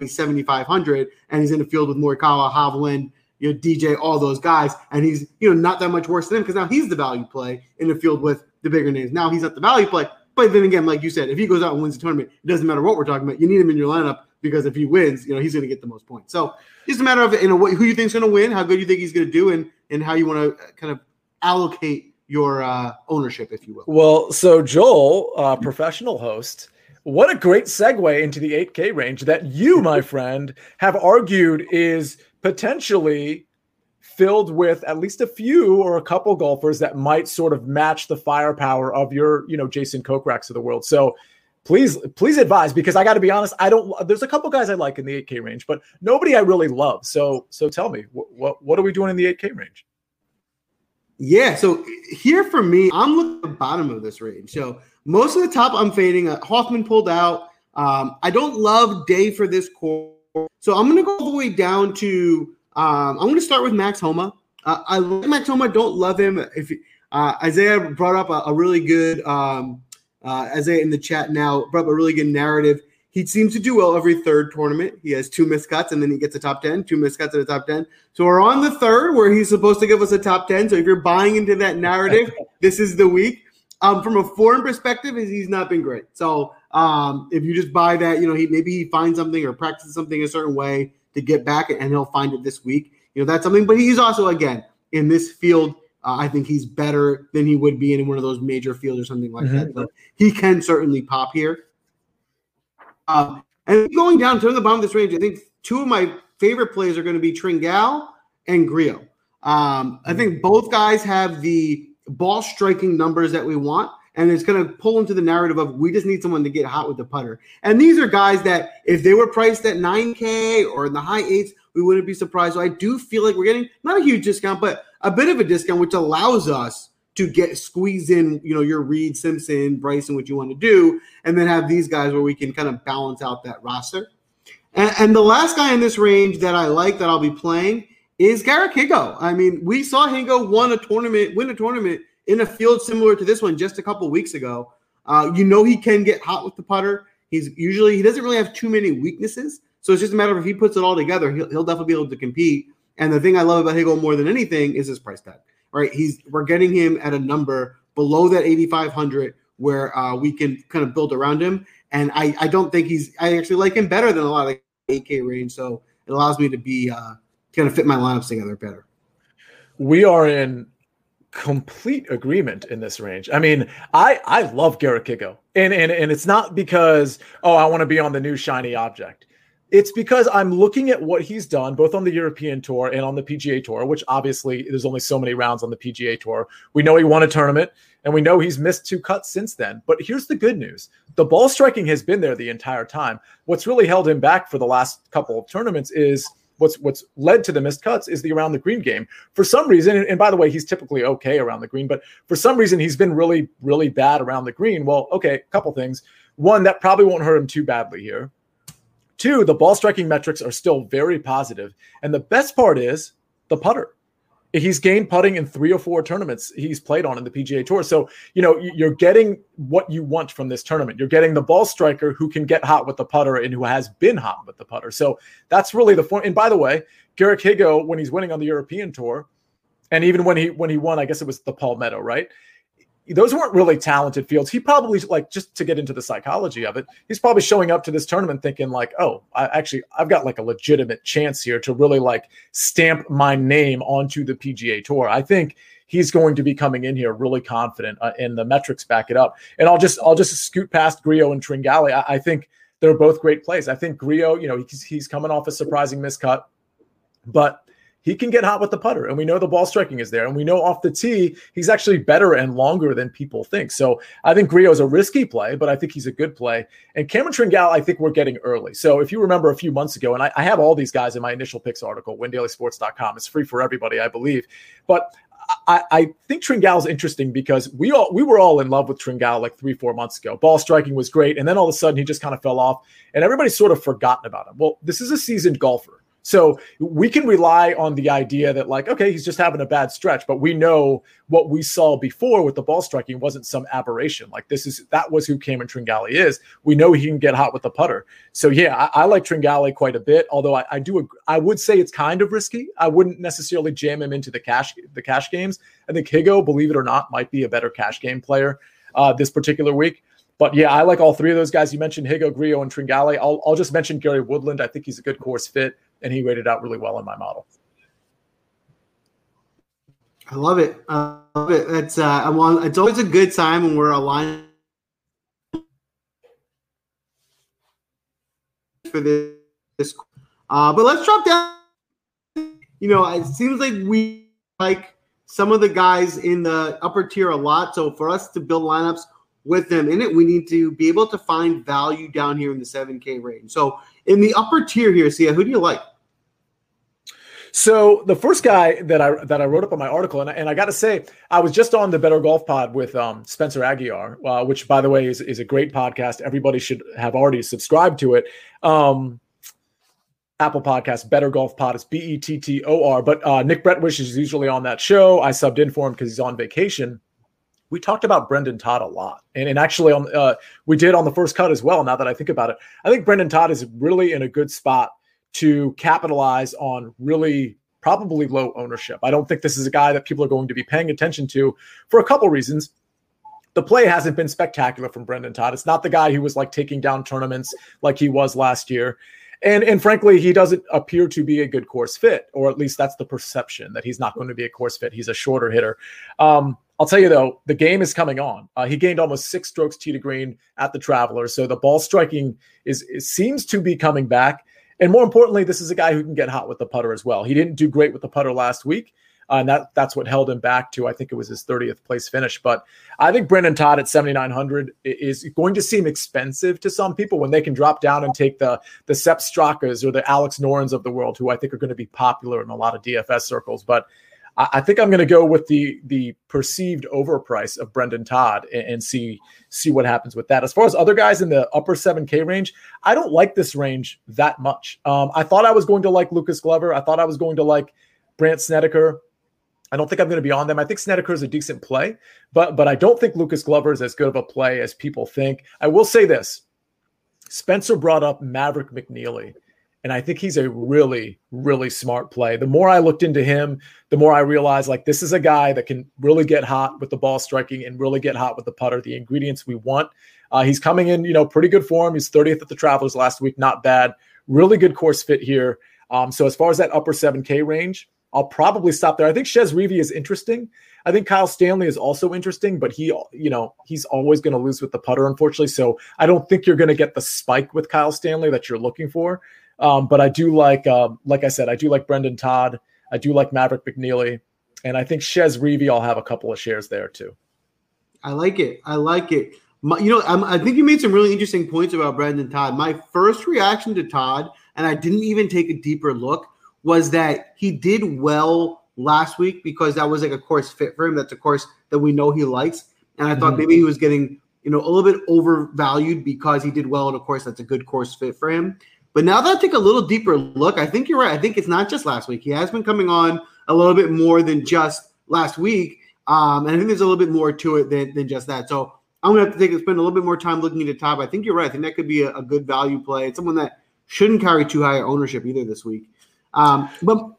He's 7,500, and he's in the field with Morikawa, Hovland, you know, DJ, all those guys, and he's, you know, not that much worse than him because now he's the value play in the field with the bigger names. Now he's not the value play, but then again, like you said, if he goes out and wins the tournament, it doesn't matter what we're talking about. You need him in your lineup. Because if he wins, you know, he's going to get the most points. So it's just a matter of, you know, who you think is going to win, how good you think he's going to do, and how you want to kind of allocate your ownership, if you will. Well, so Joel, professional host, what a great segue into the 8K range that you, my friend, have argued is potentially filled with at least a few or a couple golfers that might sort of match the firepower of your, you know, Jason Kokraks of the world. So Please advise, because I got to be honest, there's a couple guys I like in the 8K range, but nobody I really love. So tell me, what are we doing in the 8K range? Yeah, so here for me, I'm looking at the bottom of this range. So most of the top I'm fading. Hoffman pulled out. I don't love Day for this course. So I'm going to go all the way down to I'm going to start with Max Homa. I like Max Homa. Don't love him. If Isaiah brought up a really good Isaiah in the chat now brought up a really good narrative. He seems to do well every third tournament. He has two missed cuts, and then he gets a top 10, two missed cuts at a top 10. So we're on the third where he's supposed to give us a top 10. So if you're buying into that narrative, this is the week. From a foreign perspective, he's not been great. So if you just buy that, you know, maybe he finds something or practices something a certain way to get back, and he'll find it this week. You know, that's something. But he's also, again, in this field, I think he's better than he would be in one of those major fields or something like that. But he can certainly pop here. And going down to the bottom of this range, I think two of my favorite plays are going to be Tringale and Griot. I think both guys have the ball striking numbers that we want, and it's going to pull into the narrative of we just need someone to get hot with the putter. And these are guys that if they were priced at 9K or in the high 8s, we wouldn't be surprised. So I do feel like we're getting not a huge discount, but a bit of a discount, which allows us to get squeeze in, you know, your Reed, Simpson, Bryson, what you want to do, and then have these guys where we can kind of balance out that roster. And the last guy in this range that I like that I'll be playing is Garrick Higgo. I mean, we saw Higgo win a tournament in a field similar to this one just a couple weeks ago. You know, he can get hot with the putter. He doesn't really have too many weaknesses. So it's just a matter of if he puts it all together, he'll definitely be able to compete. And the thing I love about Higgo more than anything is his price tag, right? We're getting him at a number below that 8,500 where we can kind of build around him. And I don't think I actually like him better than a lot of the 8K range. So it allows me to be kind of fit my lineups together better. We are in complete agreement in this range. I mean, I love Garrick Higgo. And it's not because, I want to be on the new shiny object. It's because I'm looking at what he's done, both on the European Tour and on the PGA Tour, which obviously there's only so many rounds on the PGA Tour. We know he won a tournament, and we know he's missed two cuts since then. But here's the good news. The ball striking has been there the entire time. What's really held him back for the last couple of tournaments is what's led to the missed cuts is the around the green game. For some reason, and by the way, he's typically okay around the green, but for some reason he's been really, really bad around the green. Well, okay, a couple things. One, that probably won't hurt him too badly here. Two, the ball striking metrics are still very positive. And the best part is the putter. He's gained putting in 3 or 4 tournaments he's played on in the PGA Tour. So, you're getting what you want from this tournament. You're getting the ball striker who can get hot with the putter and who has been hot with the putter. So that's really the form. And by the way, Garrick Higgo, when he's winning on the European Tour, and even when he won, I guess it was the Palmetto, right? Those weren't really talented fields. He probably, just to get into the psychology of it, he's probably showing up to this tournament thinking I've got a legitimate chance here to really stamp my name onto the PGA Tour. I think he's going to be coming in here really confident, and the metrics back it up. And I'll just scoot past Griot and Tringale. I think they're both great plays. I think Griot, he's coming off a surprising miscut, but he can get hot with the putter, and we know the ball striking is there, and we know off the tee he's actually better and longer than people think. So I think Griot is a risky play, but I think he's a good play. And Cameron Tringale, I think we're getting early. So if you remember a few months ago, and I have all these guys in my initial picks article, windailysports.com. It's free for everybody, I believe. But I think Tringale's interesting because we were all in love with Tringale 3-4 months ago. Ball striking was great, and then all of a sudden he just kind of fell off, and everybody's sort of forgotten about him. Well, this is a seasoned golfer. So we can rely on the idea that he's just having a bad stretch, but we know what we saw before with the ball striking wasn't some aberration. That was who Cameron Tringale is. We know he can get hot with the putter. So yeah, I like Tringale quite a bit, although I would say it's kind of risky. I wouldn't necessarily jam him into the cash games. I think Higgo, believe it or not, might be a better cash game player this particular week. But yeah, I like all three of those guys. You mentioned Higgo, Griot, and Tringale. I'll just mention Gary Woodland. I think he's a good course fit, and he rated out really well in my model. I love it. I love it. It's always a good time when we're aligned for this. But let's drop down. It seems like we like some of the guys in the upper tier a lot. So for us to build lineups with them in it, we need to be able to find value down here in the 7K range. So in the upper tier here, Sia, who do you like? So the first guy that I wrote up on my article, and I got to say, I was just on the Better Golf Pod with Spencer Aguiar, which, by the way, is a great podcast. Everybody should have already subscribed to it. Apple Podcast, Better Golf Pod. It's Bettor. But Nick Brettwish is usually on that show. I subbed in for him because he's on vacation. We talked about Brendan Todd a lot, and actually we did on the first cut as well. Now that I think about it, I think Brendan Todd is really in a good spot to capitalize on really probably low ownership. I don't think this is a guy that people are going to be paying attention to for a couple reasons. The play hasn't been spectacular from Brendan Todd. It's not the guy who was taking down tournaments like he was last year. And frankly, he doesn't appear to be a good course fit, or at least that's the perception that he's not going to be a course fit. He's a shorter hitter. I'll tell you, though, the game is coming on. He gained almost 6 strokes tee to green at the Travelers, so the ball striking seems to be coming back. And more importantly, this is a guy who can get hot with the putter as well. He didn't do great with the putter last week, and that's what held him back to, I think it was his 30th place finish. But I think Brendan Todd at 7,900 is going to seem expensive to some people when they can drop down and take the Sepp Strakas or the Alex Norrens of the world, who I think are going to be popular in a lot of DFS circles. But I think I'm going to go with the perceived overprice of Brendan Todd and see what happens with that. As far as other guys in the upper 7K range, I don't like this range that much. I thought I was going to like Lucas Glover. I thought I was going to like Brant Snedeker. I don't think I'm going to be on them. I think Snedeker is a decent play, but I don't think Lucas Glover is as good of a play as people think. I will say this. Spencer brought up Maverick McNealy. And I think he's a really, really smart play. The more I looked into him, the more I realized, like, this is a guy that can really get hot with the ball striking and really get hot with the putter, the ingredients we want. He's coming in, pretty good form. He's 30th at the Travelers last week. Not bad. Really good course fit here. So as far as that upper 7K range, I'll probably stop there. I think Chez Reavie is interesting. I think Kyle Stanley is also interesting, but he's always going to lose with the putter, unfortunately. So I don't think you're going to get the spike with Kyle Stanley that you're looking for. But I do like I said, I do like Brendan Todd. I do like Maverick McNealy. And I think Chez Reavie, I'll have a couple of shares there too. I like it. I think you made some really interesting points about Brendan Todd. My first reaction to Todd, and I didn't even take a deeper look, was that he did well last week because that was like a course fit for him. That's a course that we know he likes. And I thought maybe he was getting, a little bit overvalued because he did well in a course that's a good course fit for him. But now that I take a little deeper look, I think you're right. I think it's not just last week. He has been coming on a little bit more than just last week. And I think there's a little bit more to it than just that. So I'm going to have to spend a little bit more time looking at the top. I think you're right. I think that could be a good value play. It's someone that shouldn't carry too high ownership either this week. But go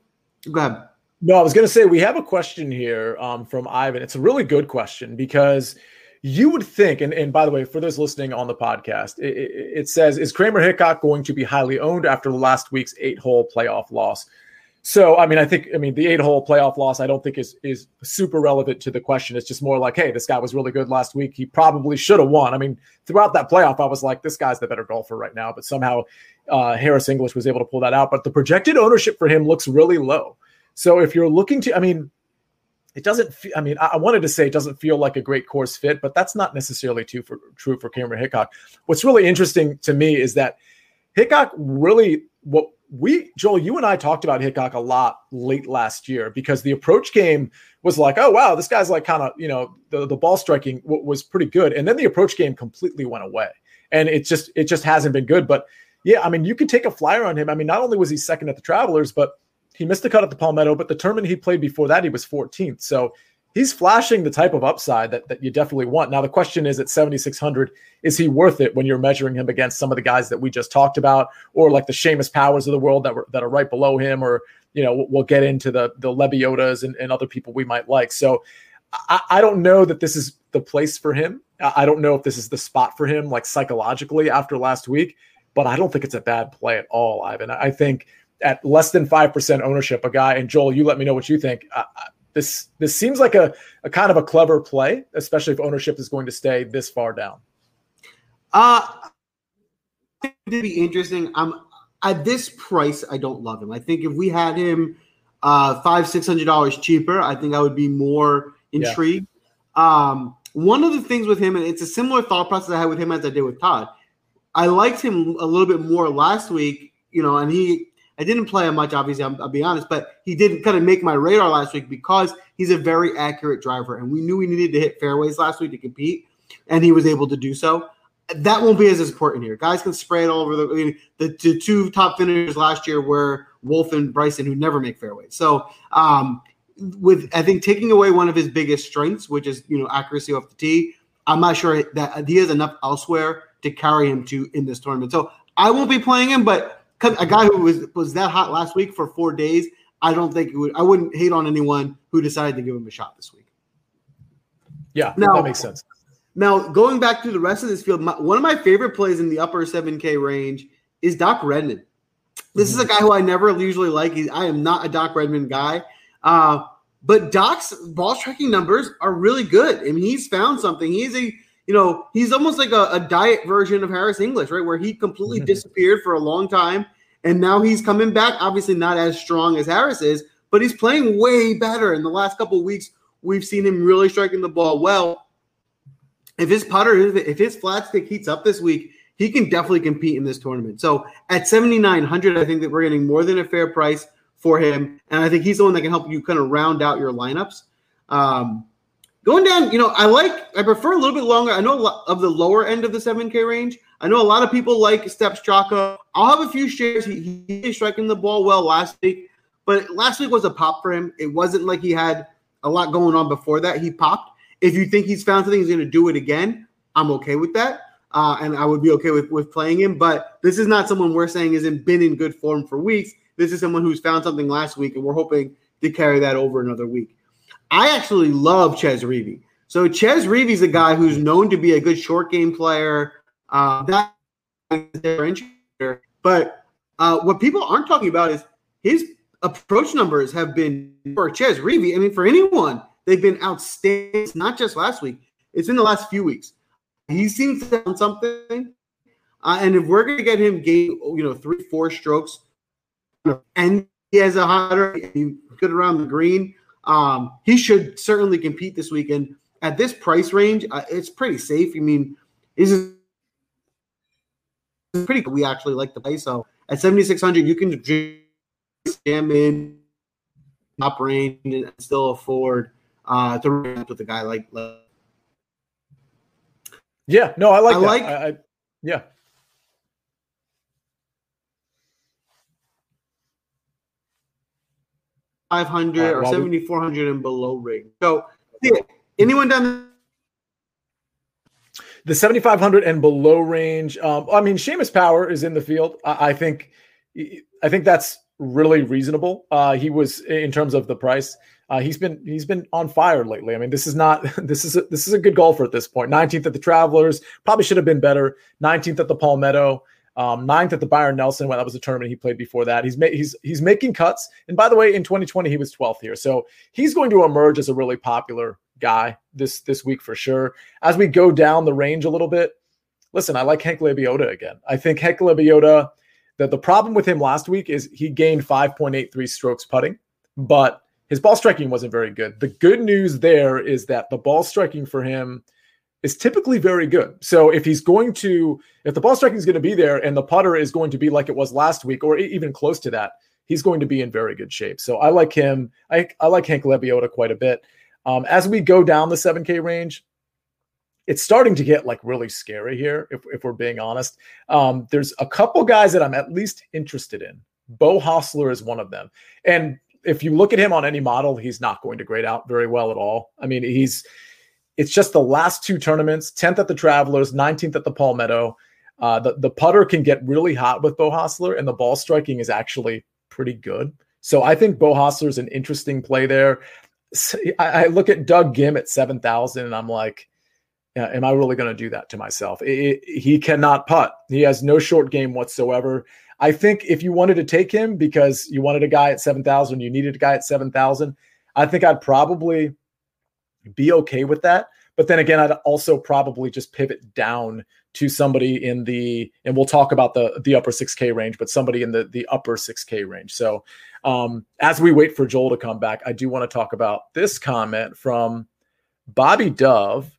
ahead. No, I was going to say we have a question here from Ivan. It's a really good question because you would think, and by the way, for those listening on the podcast, it says, is Kramer Hickok going to be highly owned after last week's 8-hole playoff loss? So, I think the 8-hole playoff loss, I don't think is super relevant to the question. It's just more like, hey, this guy was really good last week. He probably should have won. Throughout that playoff, I was like, this guy's the better golfer right now. But somehow Harris English was able to pull that out. But the projected ownership for him looks really low. So if you're looking to, I wanted to say it doesn't feel like a great course fit, but that's not necessarily true for Cameron Hickok. What's really interesting to me is that Hickok really, Joel, you and I talked about Hickok a lot late last year because the approach game was like, oh, wow, this guy's like kind of, the ball striking was pretty good. And then the approach game completely went away and it just hasn't been good. But yeah, you could take a flyer on him. Not only was he second at the Travelers, but he missed the cut at the Palmetto, but the tournament he played before that, he was 14th. So he's flashing the type of upside that you definitely want. Now, the question is at 7,600, is he worth it when you're measuring him against some of the guys that we just talked about, or like the Seamus Powers of the world that are right below him, or, we'll get into the Lebiodas and other people we might like. So I don't know that this is the place for him. I don't know if this is the spot for him, like psychologically after last week, but I don't think it's a bad play at all, Ivan. I think at less than 5% ownership, a guy, and Joel, you let me know what you think. This seems like a kind of a clever play, especially if ownership is going to stay this far down. It would be interesting. At this price, I don't love him. I think if we had him $500-$600 cheaper, I think I would be more intrigued. Yeah. One of the things with him, and it's a similar thought process I had with him as I did with Todd. I liked him a little bit more last week, and I didn't play him much, obviously, I'll be honest, but he did kind of make my radar last week because he's a very accurate driver, and we knew we needed to hit fairways last week to compete, and he was able to do so. That won't be as important here. Guys can spray it all over the two top finishers last year were Wolf and Bryson, who never make fairways. So with, I think, taking away one of his biggest strengths, which is accuracy off the tee, I'm not sure that he has enough elsewhere to carry him to in this tournament. So I won't be playing him, but a guy who was that hot last week for 4 days, I don't think I wouldn't hate on anyone who decided to give him a shot this week. Yeah, that makes sense. Now, going back to the rest of this field, one of my favorite plays in the upper 7K range is Doc Redman. This is a guy who I never usually like. I am not a Doc Redman guy. But Doc's ball striking numbers are really good. He's found something. He's a he's almost like a diet version of Harris English, right, where he completely disappeared for a long time, and now he's coming back, obviously not as strong as Harris is, but he's playing way better. In the last couple of weeks, we've seen him really striking the ball well. If his putter, if his flat stick heats up this week, he can definitely compete in this tournament. So at 7,900, I think that we're getting more than a fair price for him, and I think he's the one that can help you kind of round out your lineups. Going down, I prefer a little bit longer. I know a lot of the lower end of the 7K range. I know a lot of people like Step Straka. I'll have a few shares. He is striking the ball well last week, but last week was a pop for him. It wasn't like he had a lot going on before that. He popped. If you think he's found something, he's going to do it again, I'm okay with that. and I would be okay with playing him. But this is not someone we're saying isn't been in good form for weeks. This is someone who's found something last week, and we're hoping to carry that over another week. I actually love Chez Reavie. So Chez Reavie's a guy who's known to be a good short game player. That's their instructor. But what people aren't talking about is his approach numbers have been for Chez Reavie. I mean, for anyone, they've been outstanding. It's not just last week. It's in the last few weeks. He seems to have something. And if we're going to get him gain, 3-4 strokes, and he has a hotter, he's good around the green, he should certainly compete this weekend. At this price range, it's pretty safe. I mean, this is pretty cool. We actually like to play. So at 7,600, you can jam in top range and still afford to run with a guy like. Yeah, no, I like that. Yeah. $500 or 7,400 and below rate. So, yeah, anyone down there? The 7,500 and below range. I mean, Seamus Power is in the field. I think that's really reasonable. He was in terms of the price. He's been on fire lately. I mean, this is a good golfer at this point. 19th at the Travelers, probably should have been better. 19th at the Palmetto. 9th at the Byron Nelson. Well, that was a tournament he played before that. He's making cuts. And by the way, in 2020, he was 12th here. So he's going to emerge as a really popular guy this week for sure. As we go down the range a little bit, listen, I like Hank Lebioda again. I think Hank Lebioda, the problem with him last week is he gained 5.83 strokes putting, but his ball striking wasn't very good. The good news there is that the ball striking for him is typically very good. So if the ball striking is going to be there and the putter is going to be like it was last week or even close to that, he's going to be in very good shape. So I like him. I like Hank Lebioda quite a bit. As we go down the 7K range, it's starting to get like really scary here, if we're being honest. There's a couple guys that I'm at least interested in. Bo Hossler is one of them. And if you look at him on any model, he's not going to grade out very well at all. I mean, it's just the last two tournaments, 10th at the Travelers, 19th at the Palmetto. The putter can get really hot with Bo Hossler, and the ball striking is actually pretty good. So I think Bo Hossler is an interesting play there. I look at Doug Gim at 7,000, and I'm like, am I really going to do that to myself? He cannot putt. He has no short game whatsoever. I think if you wanted to take him because you wanted a guy at 7,000, you needed a guy at 7,000, I think I'd probably – be okay with that. But then again, I'd also probably just pivot down to somebody and we'll talk about the upper 6K range, but somebody in the upper 6K range. So as we wait for Joel to come back, I do want to talk about this comment from Bobby Dove,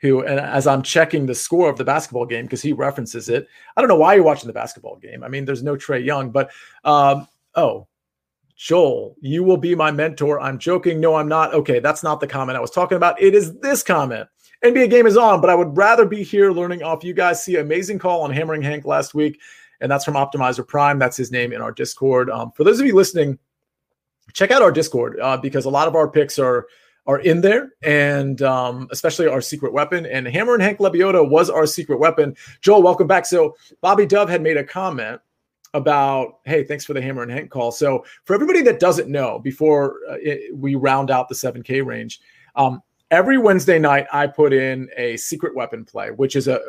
who, and as I'm checking the score of the basketball game, because he references it, I don't know why you're watching the basketball game. I mean, there's no Trae Young, but Joel, you will be my mentor. I'm joking. No, I'm not. Okay, that's not the comment I was talking about. It is this comment. NBA game is on, but I would rather be here learning off you guys. See, amazing call on Hammering Hank last week, and that's from Optimizer Prime. That's his name in our Discord. For those of you listening, check out our Discord because a lot of our picks are in there, and especially our secret weapon. And Hammer and Hank Lebioda was our secret weapon. Joel, welcome back. So Bobby Dove had made a comment about, hey, thanks for the Hammer and Hank call. So for everybody that doesn't know, before we round out the 7K range, every Wednesday night I put in a secret weapon play, which is a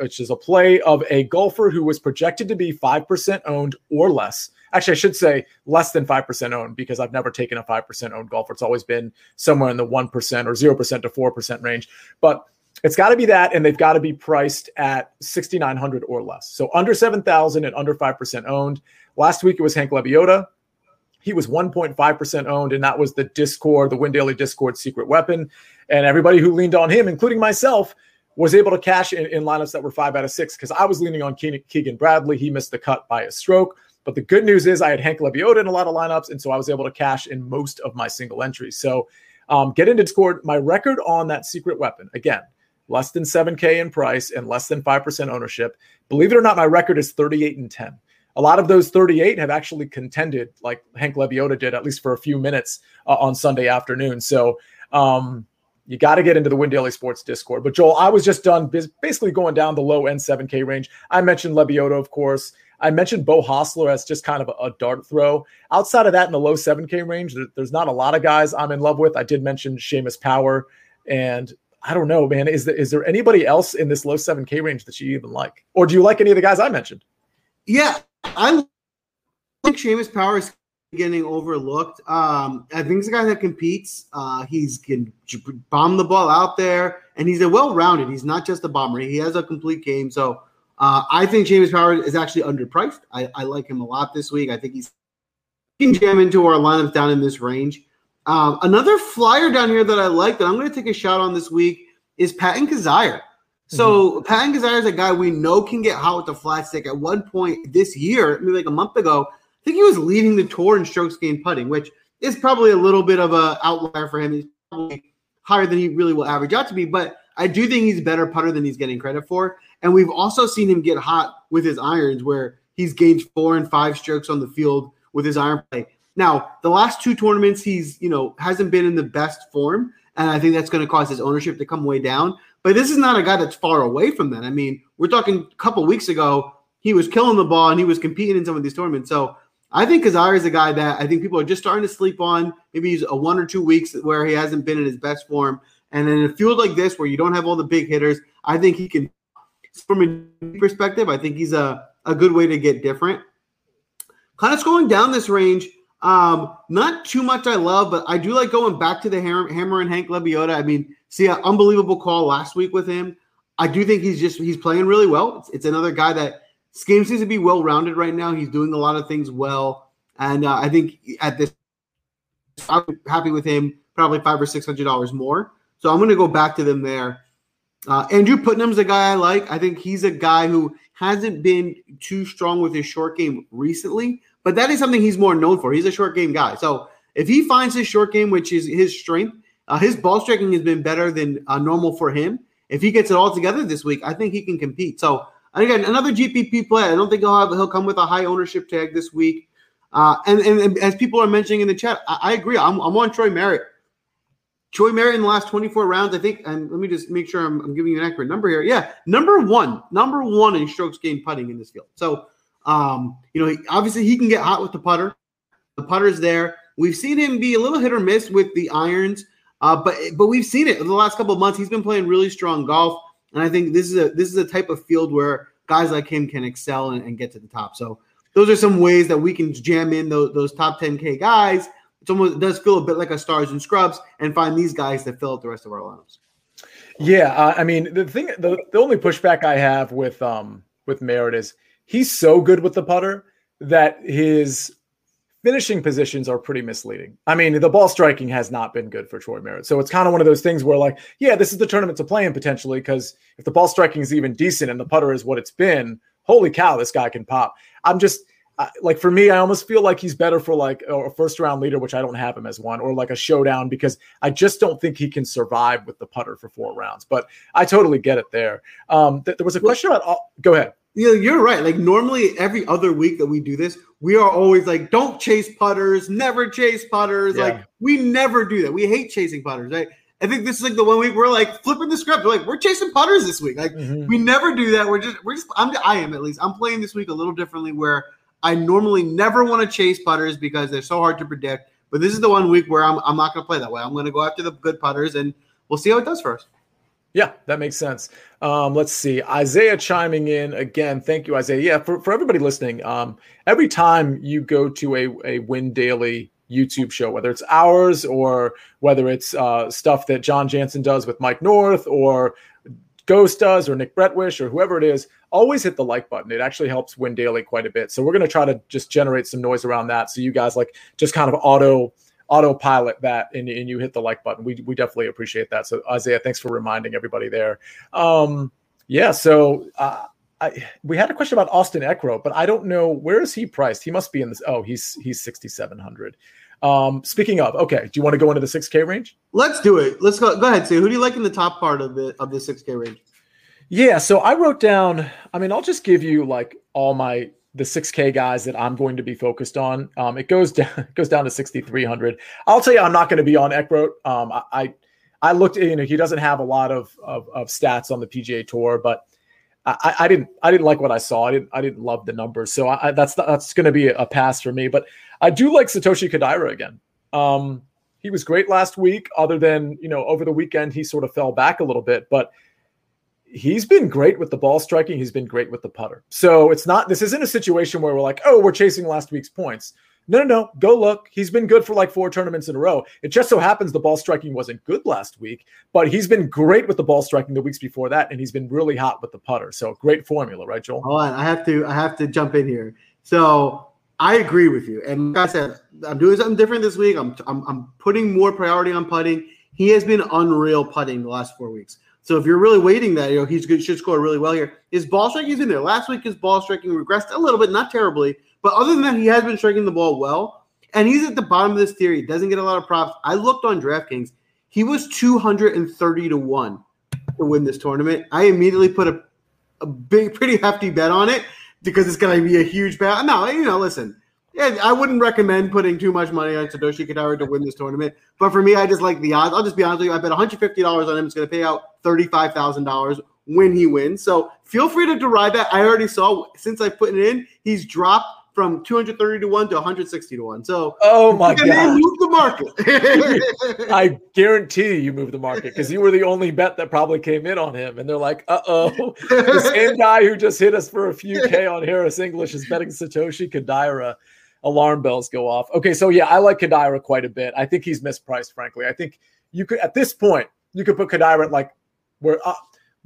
play of a golfer who was projected to be 5% owned or less. Actually, I should say less than 5% owned because I've never taken a 5% owned golfer. It's always been somewhere in the 1% or 0% to 4% range. But it's got to be that, and they've got to be priced at 6,900 or less. So under 7,000 and under 5% owned. Last week it was Hank Lebioda. He was 1.5% owned, and that was the Discord, the Win Daily Discord secret weapon. And everybody who leaned on him, including myself, was able to cash in lineups that were 5 out of 6 because I was leaning on Keegan Bradley. He missed the cut by a stroke. But the good news is I had Hank Lebioda in a lot of lineups, and so I was able to cash in most of my single entries. So get into Discord. My record on that secret weapon, again, less than 7K in price and less than 5% ownership. Believe it or not, my record is 38-10. A lot of those 38 have actually contended, like Hank Lebioda did, at least for a few minutes on Sunday afternoon. So you got to get into the Win Daily Sports Discord. But Joel, I was just done basically going down the low end 7K range. I mentioned Lebioda, of course. I mentioned Bo Hossler as just kind of a dart throw. Outside of that, in the low 7K range, there's not a lot of guys I'm in love with. I did mention Seamus Power, and I don't know, man. Is there anybody else in this low 7K range that you even like? Or do you like any of the guys I mentioned? Yeah, I think Seamus Power is getting overlooked. I think he's a guy that competes. He's can bomb the ball out there, and he's a well-rounded. He's not just a bomber. He has a complete game, so... I think Seamus Power is actually underpriced. I like him a lot this week. I think he can jam into our lineups down in this range. Another flyer down here that I like that I'm going to take a shot on this week is Patton Kizzire. So Patton Kizzire is a guy we know can get hot with the flat stick. At one point this year, maybe like a month ago, I think he was leading the tour in strokes gained putting, which is probably a little bit of an outlier for him. He's probably higher than he really will average out to be, but I do think he's a better putter than he's getting credit for. And we've also seen him get hot with his irons where he's gained 4 and 5 strokes on the field with his iron play. Now, the last 2 tournaments he's, hasn't been in the best form, and I think that's going to cause his ownership to come way down. But this is not a guy that's far away from that. I mean, we're talking a couple weeks ago, he was killing the ball and he was competing in some of these tournaments. So I think Kizzire is a guy that I think people are just starting to sleep on. Maybe he's a 1 or 2 weeks where he hasn't been in his best form. And in a field like this where you don't have all the big hitters, I think he can. From a perspective, I think he's a good way to get different. Kind of going down this range, not too much I love, but I do like going back to the hammer and Hank Lebioda. I mean, see an unbelievable call last week with him. I do think he's playing really well. It's another guy that scheme seems to be well-rounded right now. He's doing a lot of things well, and I think at this, I'm happy with him. Probably $500 or $600 more. So I'm going to go back to them there. Andrew Putnam's a guy I like. I think he's a guy who hasn't been too strong with his short game recently, but that is something he's more known for. He's a short game guy. So if he finds his short game, which is his strength, his ball striking has been better than normal for him. If he gets it all together this week, I think he can compete. So again, another GPP play. I don't think he'll come with a high ownership tag this week. And as people are mentioning in the chat, I agree. I'm on Troy Merritt. Troy Merritt in the last 24 rounds, I think, and let me just make sure I'm giving you an accurate number here. Yeah, number one in strokes gained putting in this field. So, obviously he can get hot with the putter. The putter's there. We've seen him be a little hit or miss with the irons, but we've seen it in the last couple of months. He's been playing really strong golf, and I think this is a type of field where guys like him can excel and get to the top. So those are some ways that we can jam in those top 10K guys. It's almost, it does feel a bit like a stars and scrubs, and find these guys that fill out the rest of our lineups. Yeah, I mean, the only pushback I have with Merritt is he's so good with the putter that his finishing positions are pretty misleading. I mean, the ball striking has not been good for Troy Merritt, so it's kind of one of those things where, like, yeah, this is the tournament to play in potentially, because if the ball striking is even decent and the putter is what it's been, holy cow, this guy can pop. I'm just. Like for me, I almost feel like he's better for like a first round leader, which I don't have him as one, or like a showdown, because I just don't think he can survive with the putter for 4 rounds. But I totally get it there. There was a question about. Go ahead. Yeah, you're right. Like normally every other week that we do this, we are always like, don't chase putters, never chase putters. Yeah. Like we never do that. We hate chasing putters. Right? I think this is like the one week we're like flipping the script. We're like, we're chasing putters this week. Like we never do that. We're just. I am at least. I'm playing this week a little differently where. I normally never want to chase putters because they're so hard to predict. But this is the one week where I'm not going to play that way. I'm going to go after the good putters, and we'll see how it does for us. Yeah, that makes sense. Let's see. Isaiah chiming in again. Thank you, Isaiah. Yeah, for everybody listening, every time you go to a Win Daily YouTube show, whether it's ours or whether it's stuff that John Jansen does with Mike North or Ghost does or Nick Bretwish or whoever it is, always hit the like button. It actually helps Win Daily quite a bit. So we're going to try to just generate some noise around that. So you guys like just kind of autopilot that and you hit the like button. We definitely appreciate that. So Isaiah, thanks for reminding everybody there. We had a question about Austin Eckroat, but I don't know, where is he priced? He must be in this. Oh, he's 6,700. Speaking of, okay, do you want to go into the 6K range? Let's do it. Let's go. Go ahead, Sue. Who do you like in the top part of the 6K range? Yeah, so I wrote down. I mean, I'll just give you like all the 6K guys that I'm going to be focused on. It goes down to 6,300. I'll tell you, I'm not going to be on Eckroat. I looked, you know, he doesn't have a lot of stats on the PGA Tour, but I didn't like what I saw. I didn't love the numbers. So that's going to be a pass for me. But I do like Satoshi Kodaira again. He was great last week, other than, you know, over the weekend, he sort of fell back a little bit, but he's been great with the ball striking. He's been great with the putter. So this isn't a situation where we're like, oh, we're chasing last week's points. No. Go look. He's been good for like 4 tournaments in a row. It just so happens the ball striking wasn't good last week, but he's been great with the ball striking the weeks before that, and he's been really hot with the putter. So great formula, right, Joel? Hold on. I have to jump in here. So I agree with you. And like I said, I'm doing something different this week. I'm putting more priority on putting. He has been unreal putting the last 4 weeks. So if you're really waiting that, you know, should score really well here. His ball striking is in there. Last week his ball striking regressed a little bit, not terribly. But other than that, he has been striking the ball well. And he's at the bottom of this tier. He doesn't get a lot of props. I looked on DraftKings. He was 230-1 to win this tournament. I immediately put a big, pretty hefty bet on it because it's going to be a huge bet. No, you know, listen, I wouldn't recommend putting too much money on Satoshi Kodaira to win this tournament. But for me, I just like the odds. I'll just be honest with you. I bet $150 on him. It's going to pay out $35,000 when he wins. So feel free to derive that. I already saw, since I put it in, he's dropped from 230-1 to 160-1. So, oh my God, move the market. I guarantee you moved the market because you were the only bet that probably came in on him. And they're like, uh-oh, the same guy who just hit us for a few K on Harris English is betting Satoshi Kodaira. Alarm bells go off. Okay, so yeah, I like Kodaira quite a bit. I think he's mispriced, frankly. I think you could, at this point, you could put Kodaira at like where.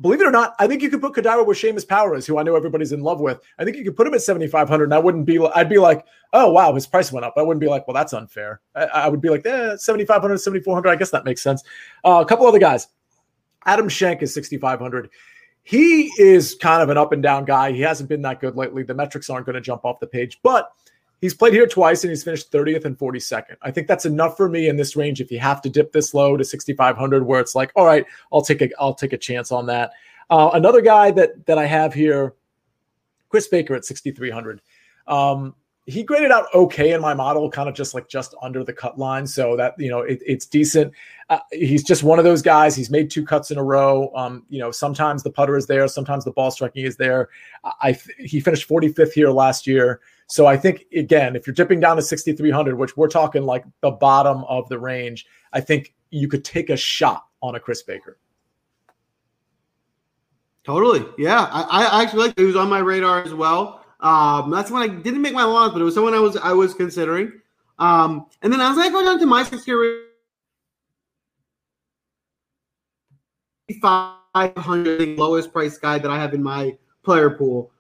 Believe it or not, I think you could put Kodaira where Seamus Power is, who I know everybody's in love with. I think you could put him at 7,500, and I'd be like, oh, wow, his price went up. I wouldn't be like, well, that's unfair. I would be like, 7,500, 7,400. I guess that makes sense. A couple other guys. Adam Schenk is 6,500. He is kind of an up and down guy. He hasn't been that good lately. The metrics aren't going to jump off the page, but he's played here twice, and he's finished 30th and 42nd. I think that's enough for me in this range. If you have to dip this low to 6,500, where it's like, all right, I'll take a chance on that. Another guy that I have here, Chris Baker at 6,300. He graded out okay in my model, kind of just under the cut line. So that, you know, it's decent. He's just one of those guys. He's made 2 cuts in a row. You know, sometimes the putter is there. Sometimes the ball striking is there. He finished 45th here last year. So I think, again, if you're dipping down to 6,300, which we're talking like the bottom of the range, I think you could take a shot on a Chris Baker. Totally. Yeah. I actually like who's on my radar as well. That's when I didn't make my launch, but it was someone I was considering. And then as I go down to my 6,500 lowest price guy that I have in my player pool.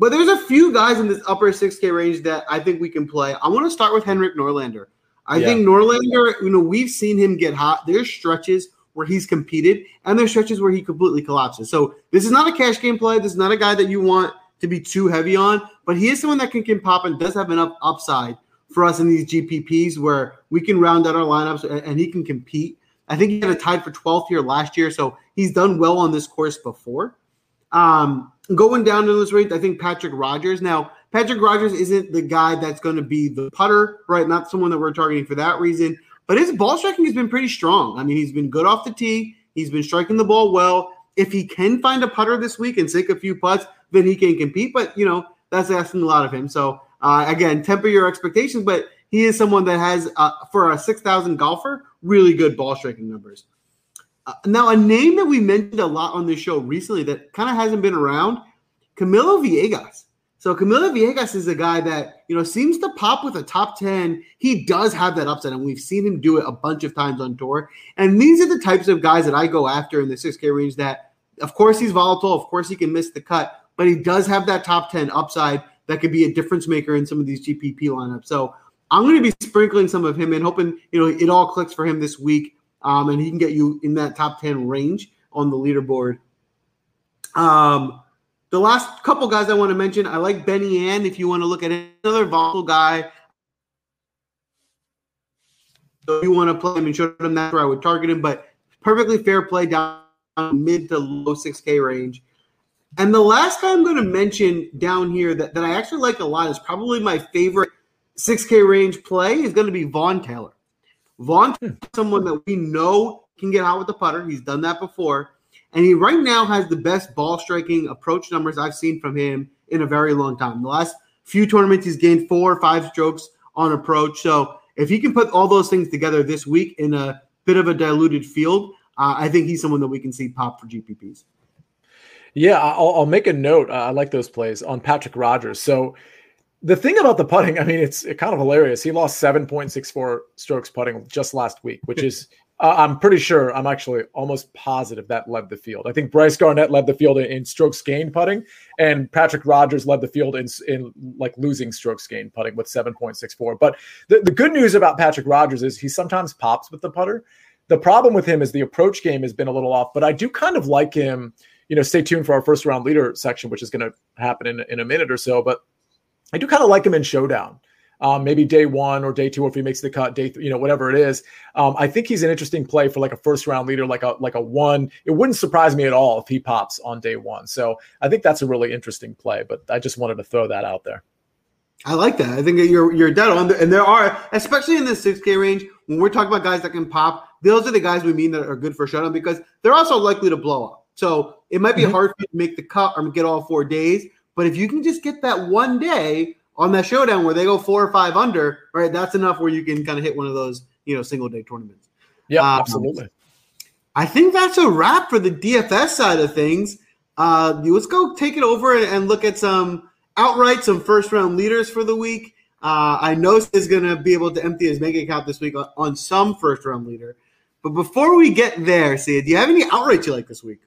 But there's a few guys in this upper 6K range that I think we can play. I want to start with Henrik Norlander. I think Norlander, you know, we've seen him get hot. There's stretches where he's competed, and there's stretches where he completely collapses. So this is not a cash game play. This is not a guy that you want to be too heavy on, but he is someone that can pop and does have enough upside for us in these GPPs where we can round out our lineups and he can compete. I think he had a tied for 12th here last year, so he's done well on this course before. Going down in this range, I think Patrick Rodgers. Now, Patrick Rodgers isn't the guy that's going to be the putter, right? Not someone that we're targeting for that reason. But his ball striking has been pretty strong. I mean, he's been good off the tee. He's been striking the ball well. If he can find a putter this week and sink a few putts, then he can compete. But, you know, that's asking a lot of him. So, again, temper your expectations. But he is someone that has, for a 6,000 golfer, really good ball striking numbers. Now, a name that we mentioned a lot on this show recently that kind of hasn't been around, Camilo Villegas. So Camilo Villegas is a guy that, you know, seems to pop with a top 10. He does have that upside, and we've seen him do it a bunch of times on tour. And these are the types of guys that I go after in the 6K range that, of course, he's volatile. Of course, he can miss the cut. But he does have that top 10 upside that could be a difference maker in some of these GPP lineups. So I'm going to be sprinkling some of him in, hoping, you know, it all clicks for him this week. And he can get you in that top 10 range on the leaderboard. The last couple guys I want to mention, I like Benny Ann. If you want to look at another volatile guy, so if you want to play him and show him, that's where I would target him. But perfectly fair play down mid to low 6K range. And the last guy I'm going to mention down here that I actually like a lot is probably my favorite 6K range play is going to be Vaughn Taylor. Vaughn, someone that we know can get hot with the putter. He's done that before. And he right now has the best ball striking approach numbers I've seen from him in a very long time. The last few tournaments, he's gained 4 or 5 strokes on approach. So if he can put all those things together this week in a bit of a diluted field, I think he's someone that we can see pop for GPPs. Yeah, I'll make a note. I like those plays on Patrick Rodgers. So the thing about the putting, I mean, it's kind of hilarious. He lost 7.64 strokes putting just last week, which is, I'm pretty sure, I'm actually almost positive that led the field. I think Bryce Garnett led the field in strokes gained putting, and Patrick Rodgers led the field in like losing strokes gained putting with 7.64. But the good news about Patrick Rodgers is he sometimes pops with the putter. The problem with him is the approach game has been a little off, but I do kind of like him. You know, stay tuned for our first round leader section, which is going to happen in a minute or so. But I do kind of like him in showdown, maybe day one or day two, or if he makes the cut, day three, you know, whatever it is. I think he's an interesting play for like a first round leader, like a one. It wouldn't surprise me at all if he pops on day one. So I think that's a really interesting play. But I just wanted to throw that out there. I like that. I think you're dead on. And there are, especially in the 6K range, when we're talking about guys that can pop, those are the guys we mean that are good for showdown because they're also likely to blow up. So it might be hard for you to make the cut or get all 4 days, but if you can just get that one day on that showdown where they go 4 or 5 under, right? That's enough where you can kind of hit one of those, you know, single day tournaments. Yeah, absolutely. I think that's a wrap for the DFS side of things. Let's go take it over and look at some first round leaders for the week. I know is going to be able to empty his mega account this week on some first round leader, but before we get there, Sia, do you have any outrights you like this week?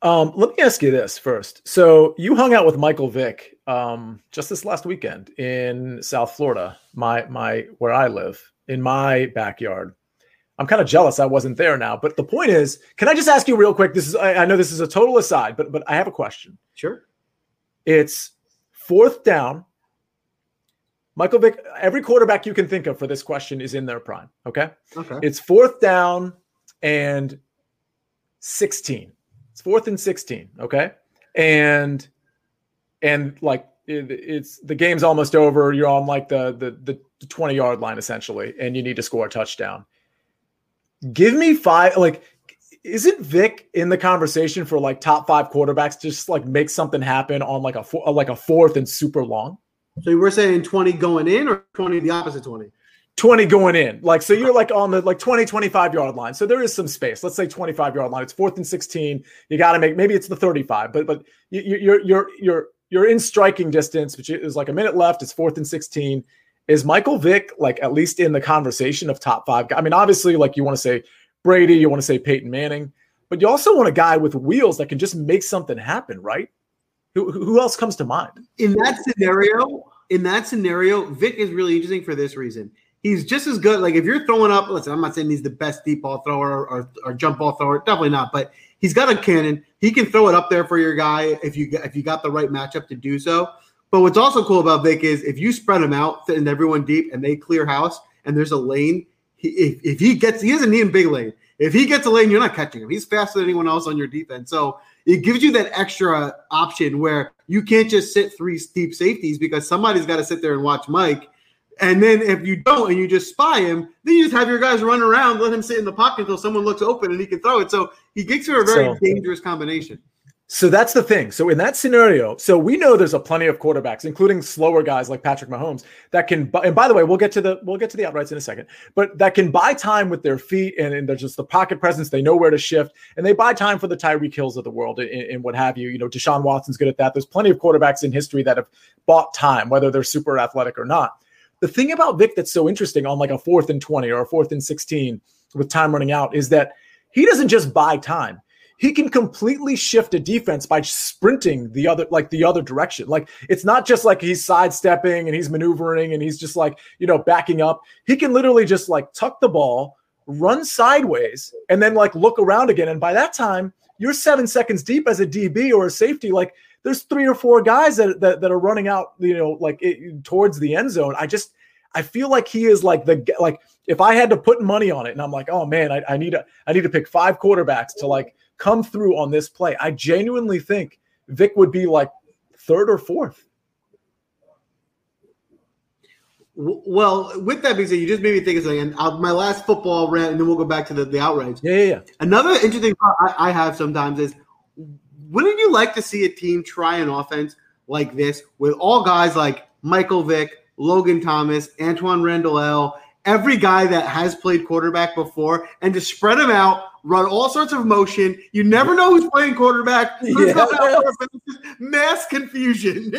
Let me ask you this first. So you hung out with Michael Vick just this last weekend in South Florida, my where I live, in my backyard. I'm kind of jealous I wasn't there now. But the point is, can I just ask you real quick? This is I know this is a total aside, but I have a question. Sure. It's 4th down. Michael Vick, every quarterback you can think of for this question is in their prime. Okay. It's 4th down and 16. It's 4th and 16, okay, and like it's the game's almost over. You're on like the 20-yard line essentially, and you need to score a touchdown. Give me 5. Like, isn't Vic in the conversation for like top 5 quarterbacks? Just like make something happen on like a 4th and super long. So you were saying 20 going in, or 20 the opposite 20? 20 going in. Like, so you're like on the 20, 25 yard line. So there is some space. Let's say 25 yard line. It's 4th and 16. You got to make, maybe it's the 35, but you're in striking distance, but there's like a minute left. It's 4th and 16. Is Michael Vick, like at least in the conversation of top 5? I mean, obviously like you want to say Brady, you want to say Peyton Manning, but you also want a guy with wheels that can just make something happen. Right? Who else comes to mind in that scenario? Vick is really interesting for this reason. He's just as good. Like if you're throwing up, listen, I'm not saying he's the best deep ball thrower or jump ball thrower, definitely not. But he's got a cannon. He can throw it up there for your guy if you got the right matchup to do so. But what's also cool about Vic is if you spread him out and everyone deep and they clear house and there's a lane, he doesn't need a big lane. If he gets a lane, you're not catching him. He's faster than anyone else on your defense. So it gives you that extra option where you can't just sit 3 deep safeties because somebody's got to sit there and watch Mike. And then if you don't and you just spy him, then you just have your guys run around, let him sit in the pocket until someone looks open and he can throw it. So he gets to a very dangerous combination. So that's the thing. So in that scenario, so we know there's a plenty of quarterbacks, including slower guys like Patrick Mahomes, that can. And by the way, we'll get to the outrights in a second. But that can buy time with their feet, and they're just the pocket presence. They know where to shift, and they buy time for the Tyreek Hills of the world and what have you. You know, Deshaun Watson's good at that. There's plenty of quarterbacks in history that have bought time, whether they're super athletic or not. The thing about Vic that's so interesting on like a 4th and 20 or a 4th and 16 with time running out is that he doesn't just buy time. He can completely shift a defense by sprinting the other direction. Like it's not just like he's sidestepping and he's maneuvering and he's just like, you know, backing up. He can literally just like tuck the ball, run sideways, and then like look around again. And by that time, you're 7 seconds deep as a DB or a safety. Like there's 3 or 4 guys that are running out, you know, like towards the end zone. I feel like he is like if I had to put money on it and I'm like, oh man, I need to pick 5 quarterbacks to like come through on this play. I genuinely think Vic would be like 3rd or 4th. Well, with that being said, you just made me think of something. And my last football rant, and then we'll go back to the outrage. Yeah. Another interesting thought I have sometimes is, wouldn't you like to see a team try an offense like this with all guys like Michael Vick, Logan Thomas, Antoine Randall, every guy that has played quarterback before, and just spread them out, run all sorts of motion. You never know who's playing quarterback. Mass confusion.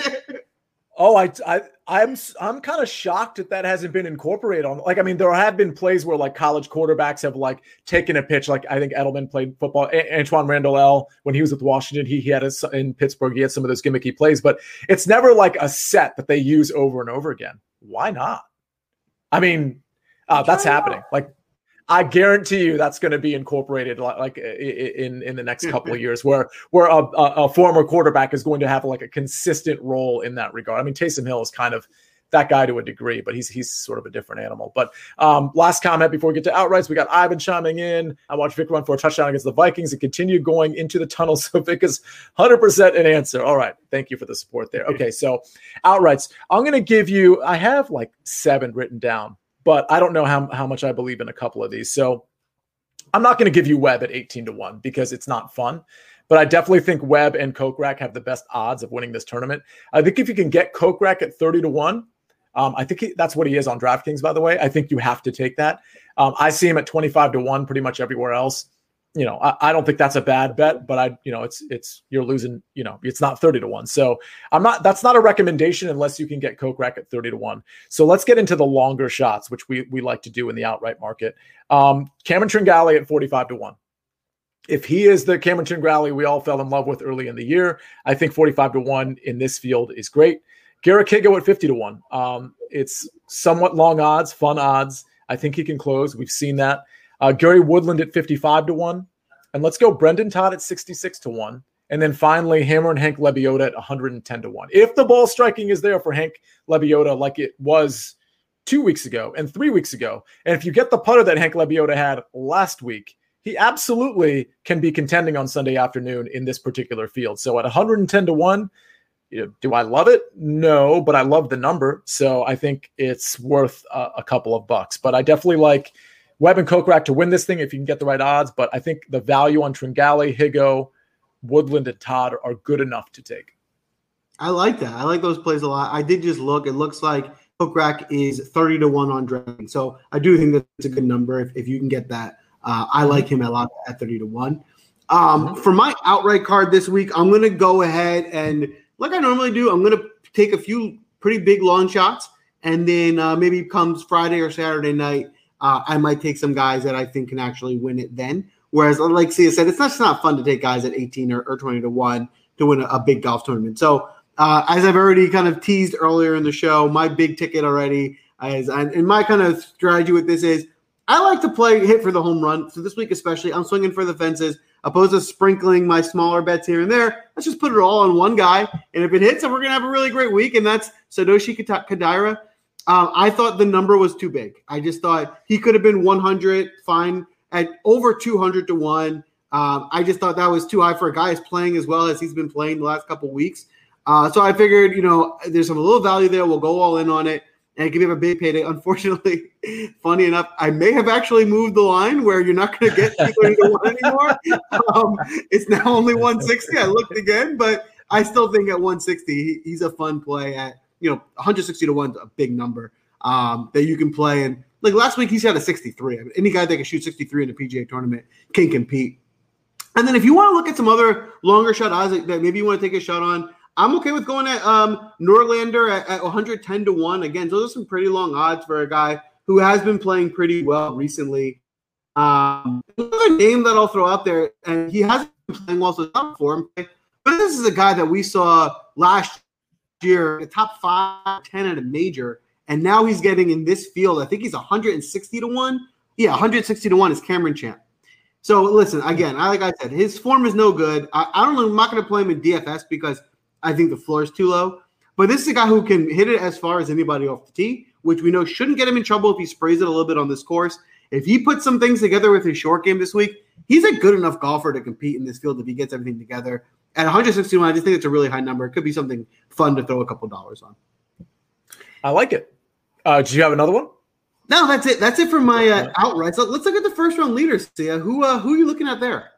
Oh, I'm kind of shocked that hasn't been incorporated on. Like, I mean, there have been plays where like college quarterbacks have like taken a pitch. Like, I think Edelman played football. Antoine Randall when he was with Washington, he had in Pittsburgh. He had some of those gimmicky plays, but it's never like a set that they use over and over again. Why not? I mean, that's happening. Like, I guarantee you that's going to be incorporated like in the next couple of years where a former quarterback is going to have like a consistent role in that regard. I mean, Taysom Hill is kind of that guy to a degree, but he's sort of a different animal. But last comment before we get to outrights, we got Ivan chiming in. I watched Vick run for a touchdown against the Vikings and continued going into the tunnel. So Vick is 100% an answer. All right. Thank you for the support there. Okay. So outrights, I'm going to give you, I have like 7 written down, but I don't know how much I believe in a couple of these. So I'm not going to give you Webb at 18-1 because it's not fun, but I definitely think Webb and Kokrak have the best odds of winning this tournament. I think if you can get Kokrak at 30-1, I think that's what he is on DraftKings, by the way. I think you have to take that. I see him at 25-1 pretty much everywhere else. You know, I don't think that's a bad bet, but it's you're losing. You know, it's not 30-1. So that's not a recommendation unless you can get Kokrak at 30-1. So let's get into the longer shots, which we like to do in the outright market. Cameron Tringale at 45-1. If he is the Cameron Tringale we all fell in love with early in the year, I think 45-1 in this field is great. Garrick Higgo at 50-1. It's somewhat long odds, fun odds. I think he can close. We've seen that. Gary Woodland at 55-1, and let's go Brendan Todd at 66-1, and then finally Hammer and Hank Lebioda at 110-1. If the ball striking is there for Hank Lebioda, like it was 2 weeks ago and 3 weeks ago, and if you get the putter that Hank Lebioda had last week, he absolutely can be contending on Sunday afternoon in this particular field. So at 110-1, do I love it? No, but I love the number, so I think it's worth a couple of bucks. But I definitely like Webb and Kokrak to win this thing if you can get the right odds, but I think the value on Tringale, Higgo, Woodland, and Todd are good enough to take. I like that. I like those plays a lot. I did just look. It looks like Kokrak is 30-1 on DraftKings, so I do think that's a good number if you can get that. I like him a lot at 30-1. For my outright card this week, I'm going to go ahead and, like I normally do, I'm going to take a few pretty big long shots, and then maybe comes Friday or Saturday night, I might take some guys that I think can actually win it then. Whereas, like Sia said, it's just not fun to take guys at 18 or 20-1 to win a big golf tournament. So as I've already kind of teased earlier in the show, my big ticket already is, and my kind of strategy with this is, I like to hit for the home run. So this week especially, I'm swinging for the fences. Opposed to sprinkling my smaller bets here and there, let's just put it all on one guy. And if it hits, then we're going to have a really great week, and that's Satoshi Kodaira. I thought the number was too big. I just thought he could have been 100, fine, at over 200-1. I just thought that was too high for a guy who's playing as well as he's been playing the last couple weeks. So I figured, there's some little value there. We'll go all in on it, and it could have a big payday. Unfortunately, funny enough, I may have actually moved the line where you're not going to get 2-1 anymore. It's now only 160. I looked again, but I still think at 160, he's a fun play at 160-1 is a big number that you can play. And like last week, he's had a 63. I mean, any guy that can shoot 63 in a PGA tournament can compete. And then if you want to look at some other longer shot odds that maybe you want to take a shot on, I'm okay with going at Norlander at 110-1. Again, those are some pretty long odds for a guy who has been playing pretty well recently. Another name that I'll throw out there, and he hasn't been playing well, so it's not for him, but this is a guy that we saw last year, the top 5, 10 at a major, and now he's getting in this field. I think he's 160-1. Yeah, 160-1 is Cameron Champ. So listen, again, like I said, his form is no good. I don't know. I'm not going to play him in DFS because I think the floor is too low. But this is a guy who can hit it as far as anybody off the tee, which we know shouldn't get him in trouble if he sprays it a little bit on this course. If he puts some things together with his short game this week, he's a good enough golfer to compete in this field if he gets everything together. At 161, I just think it's a really high number. It could be something fun to throw a couple dollars on. I like it. Do you have another one? No, that's it. That's it for my outright. So let's look at the first round leaders. Sia, who are you looking at there?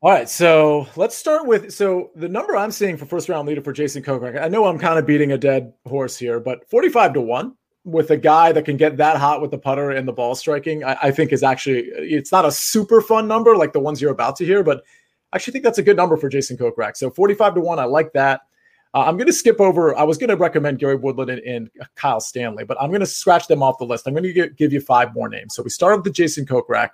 All right, so let's start with the number I'm seeing for first round leader for Jason Kokrak. I know I'm kind of beating a dead horse here, but 45-1 with a guy that can get that hot with the putter and the ball striking, I think is actually, it's not a super fun number like the ones you're about to hear, but I actually think that's a good number for Jason Kokrak. So 45-1, I like that. I'm going to skip over. I was going to recommend Gary Woodland and Kyle Stanley, but I'm going to scratch them off the list. I'm going to give you five more names. So we started with Jason Kokrak,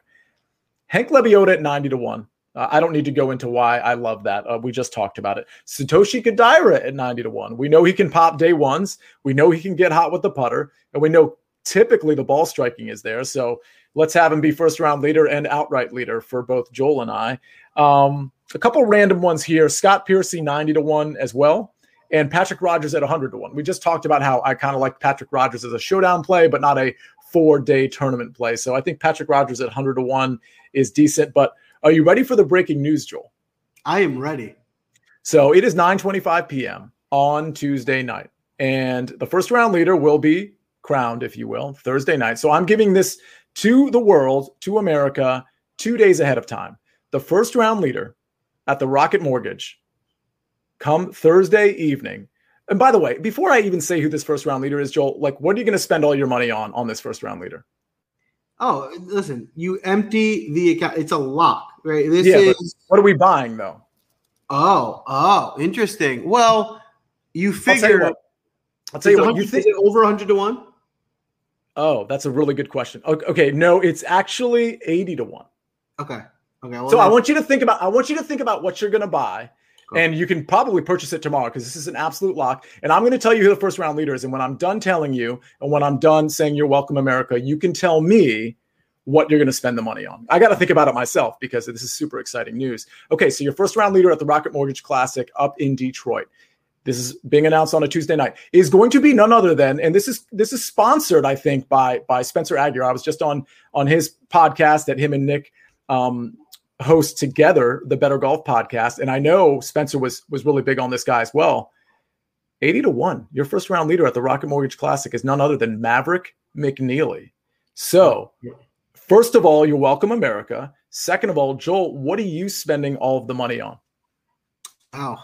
Hank Lebioda at 90-1. I don't need to go into why I love that. We just talked about it. Satoshi Kodaira at 90-1. We know he can pop day ones. We know he can get hot with the putter. And we know typically the ball striking is there. So let's have him be first round leader and outright leader for both Joel and I. A couple random ones here. Scott Piercy, 90-1 as well. And Patrick Rodgers at 100-1. We just talked about how I kind of like Patrick Rodgers as a showdown play, but not a four-day tournament play. So I think Patrick Rodgers at 100-1 is decent, but are you ready for the breaking news, Joel? I am ready. So it is 9:25 p.m. on Tuesday night, and the first round leader will be crowned, if you will, Thursday night. So I'm giving this to the world, to America, 2 days ahead of time. The first round leader at the Rocket Mortgage come Thursday evening. And by the way, before I even say who this first round leader is, Joel, like, what are you going to spend all your money on this first round leader? Oh, listen, you empty the account. It's a lock, right? This is what are we buying though? Oh, interesting. Well, you figure I'll tell you what you think, is it over 100-1? Oh, that's a really good question. Okay, no, it's actually 80-1. Okay. Well, so I want you to think about what you're going to buy. Cool. And you can probably purchase it tomorrow because this is an absolute lock. And I'm going to tell you who the first round leader is. And when I'm done telling you, and when I'm done saying you're welcome, America, you can tell me what you're going to spend the money on. I got to think about it myself because this is super exciting news. Okay, so your first round leader at the Rocket Mortgage Classic up in Detroit, this is being announced on a Tuesday night, is going to be none other than, and this is sponsored, I think, by Spencer Aguirre. I was just on his podcast that him and Nick host together, the Better Golf Podcast, and I know Spencer was really big on this guy as well. 80-1, your first round leader at the Rocket Mortgage Classic is none other than Maverick McNealy. So, first of all, you're welcome, America. Second of all, Joel, what are you spending all of the money on? Wow,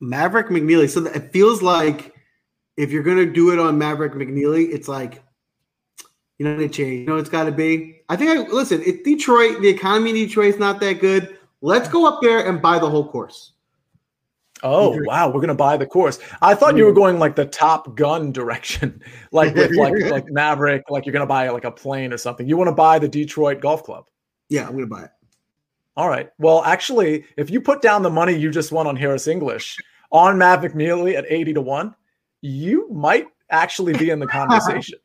Maverick McNealy. So it feels like if you're going to do it on Maverick McNealy, it's like, you know, they change. You know, it's got to be. Listen, it's Detroit. The economy in Detroit's not that good. Let's go up there and buy the whole course. Oh, Detroit. Wow. We're going to buy the course. I thought you were going like the Top Gun direction, like with like Maverick, like you're going to buy like a plane or something. You want to buy the Detroit Golf Club. Yeah, I'm going to buy it. All right. Well, actually, if you put down the money you just won on Harris English on Maverick McNealy at 80-1, you might actually be in the conversation.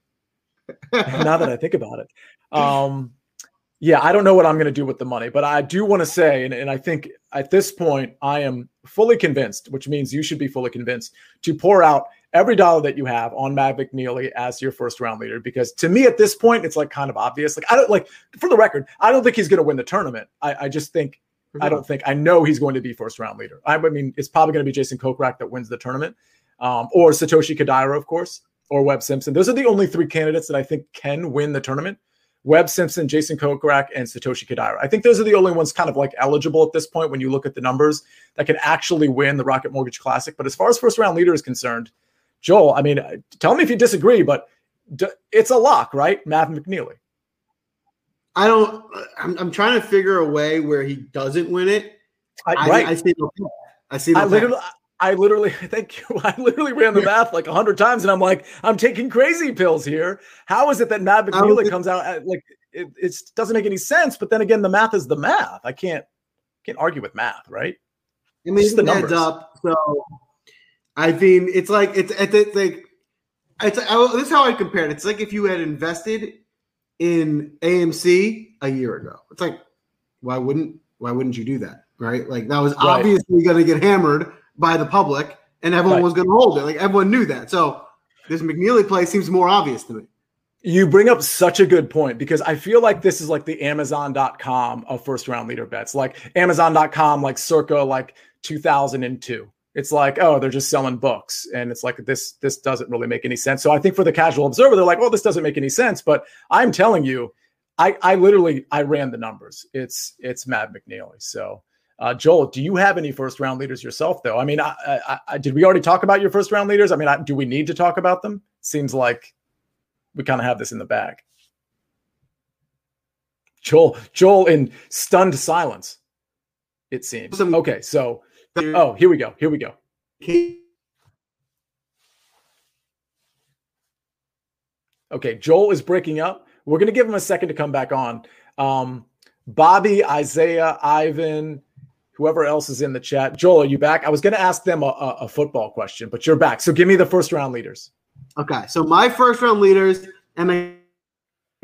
Now that I think about it, I don't know what I'm going to do with the money, but I do want to say, and I think at this point, I am fully convinced, which means you should be fully convinced, to pour out every dollar that you have on Maverick McNealy as your first round leader. Because to me at this point, it's like kind of obvious. Like, I don't, like, for the record, I don't think he's going to win the tournament. I just think, I don't think, I know he's going to be first round leader. I mean, it's probably going to be Jason Kokrak that wins the tournament, or Satoshi Kodaira, of course, or Webb Simpson. Those are the only three candidates that I think can win the tournament: Webb Simpson, Jason Kokrak, and Satoshi Kodaira. I think those are the only ones kind of like eligible at this point when you look at the numbers that can actually win the Rocket Mortgage Classic. But as far as first round leader is concerned, Joel, I mean, tell me if you disagree, but it's a lock, right? Matt McNealy. I'm trying to figure a way where he doesn't win it. I literally, thank you. I literally ran the math like 100 times, and I'm like, I'm taking crazy pills here. How is it that Matt McNealy comes out at, like, it doesn't make any sense? But then again, the math is the math. I can't argue with math, right? I mean, it adds up. So I mean, this is how I compare it. It's like if you had invested in AMC a year ago. It's like, why wouldn't you do that, right? Like, that was obviously going to get hammered by the public, and everyone was going to hold it. Like, everyone knew that. So this McNealy play seems more obvious to me. You bring up such a good point, because I feel like this is like the Amazon.com of first round leader bets, like Amazon.com, like circa like 2002. it's like, oh, they're just selling books. And it's like, this doesn't really make any sense. So I think for the casual observer, they're like, well, this doesn't make any sense. But I'm telling you, I literally ran the numbers. It's Matt McNealy. So Joel, do you have any first round leaders yourself though? I mean, did we already talk about your first round leaders? I mean, do we need to talk about them? Seems like we kind of have this in the bag. Joel in stunned silence, it seems. Okay. So, oh, here we go. Okay. Joel is breaking up. We're going to give him a second to come back on. Bobby, Isaiah, Ivan, whoever else is in the chat. Joel, are you back? I was going to ask them a football question, but you're back. So give me the first round leaders. Okay. So my first round leaders, and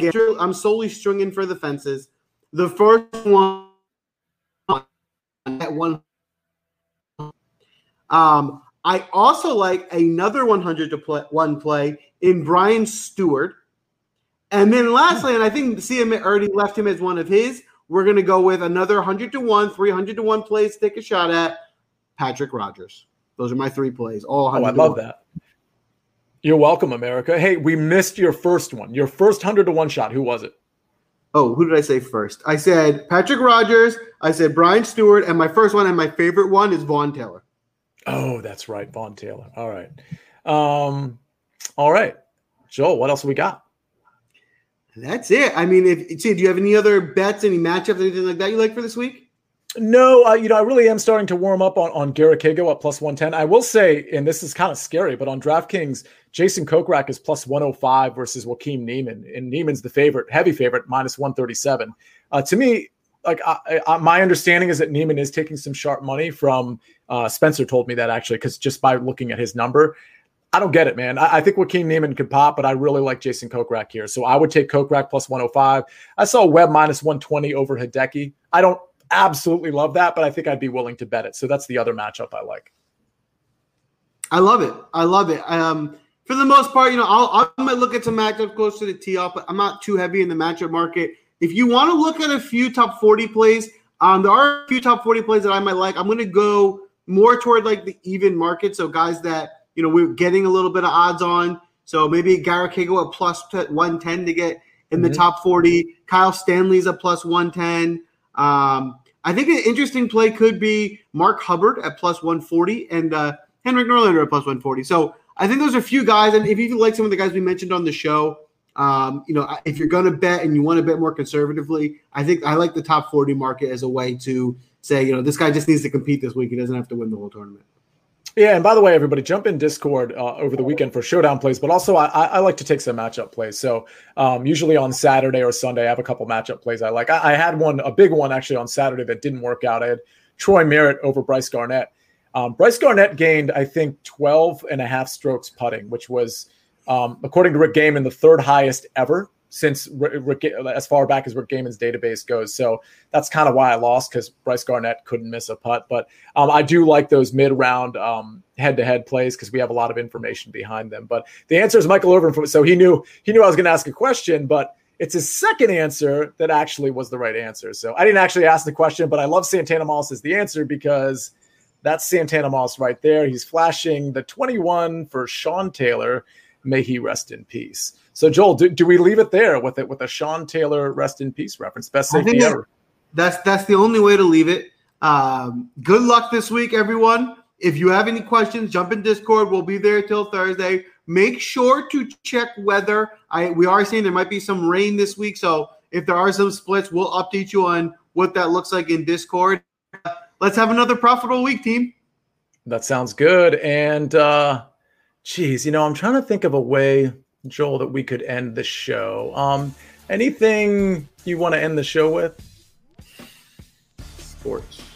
I'm solely stringing for the fences. The first one at one. I also like another 101 play in Brian Stewart. And then lastly, and I think CM already left him as one of his, we're going to go with another 100-1, 300-1 plays to take a shot at Patrick Rodgers. Those are my three plays, all 100-1. Oh, I love that. You're welcome, America. Hey, we missed your first one. Your first 100-1 shot. Who was it? Oh, who did I say first? I said Patrick Rodgers. I said Brian Stewart. And my first one and my favorite one is Von Taylor. Oh, that's right. Von Taylor. All right. All right. Joel, what else we got? That's it. I mean, do you have any other bets, any matchups, anything like that you like for this week? No, I really am starting to warm up on Garrick Higgo at +110. I will say, and this is kind of scary, but on DraftKings, Jason Kokrak is +105 versus Joaquin Niemann, and Niemann's the favorite, heavy favorite, -137. To me, like my understanding is that Niemann is taking some sharp money from Spencer told me that actually, because just by looking at his number. I don't get it, man. I think Joaquin Niemann could pop, but I really like Jason Kokrak here. So I would take Kokrak +105. I saw Webb -120 over Hideki. I don't absolutely love that, but I think I'd be willing to bet it. So that's the other matchup I like. I love it. I love it. For the most part, I might look at some matchups close to the tee off, but I'm not too heavy in the matchup market. If you want to look at a few top 40 plays, there are a few top 40 plays that I might like. I'm going to go more toward like the even market. So guys that, we're getting a little bit of odds on. So maybe Garrick Higgo at +110 to get in the top 40. Kyle Stanley's a +110. I think an interesting play could be Mark Hubbard at +140 and Henrik Norlander at +140. So I think those are a few guys. And if you like some of the guys we mentioned on the show, if you're going to bet and you want to bet more conservatively, I think I like the top 40 market as a way to say, this guy just needs to compete this week. He doesn't have to win the whole tournament. Yeah, and by the way, everybody, jump in Discord over the weekend for showdown plays, but also I like to take some matchup plays. So usually on Saturday or Sunday, I have a couple matchup plays I like. I had one, a big one actually on Saturday that didn't work out. I had Troy Merritt over Bryce Garnett. Bryce Garnett gained, I think, 12.5 strokes putting, which was, according to Rick Gaiman, the third highest ever since as far back as Rick Gaiman's database goes. So that's kind of why I lost, because Bryce Garnett couldn't miss a putt. But I do like those mid-round head-to-head plays because we have a lot of information behind them. But the answer is Michael Irvin. So he knew I was going to ask a question, but it's his second answer that actually was the right answer. So I didn't actually ask the question, but I love Santana Moss as the answer because that's Santana Moss right there. He's flashing the 21 for Sean Taylor. May he rest in peace. So, Joel, do we leave it there with a Sean Taylor rest in peace reference? Best safety ever. That's the only way to leave it. Good luck this week, everyone. If you have any questions, jump in Discord. We'll be there till Thursday. Make sure to check weather. We are seeing there might be some rain this week, so if there are some splits, we'll update you on what that looks like in Discord. Let's have another profitable week, team. That sounds good. And, geez, I'm trying to think of a way – Joel, that we could end the show. Anything you want to end the show with? Sports.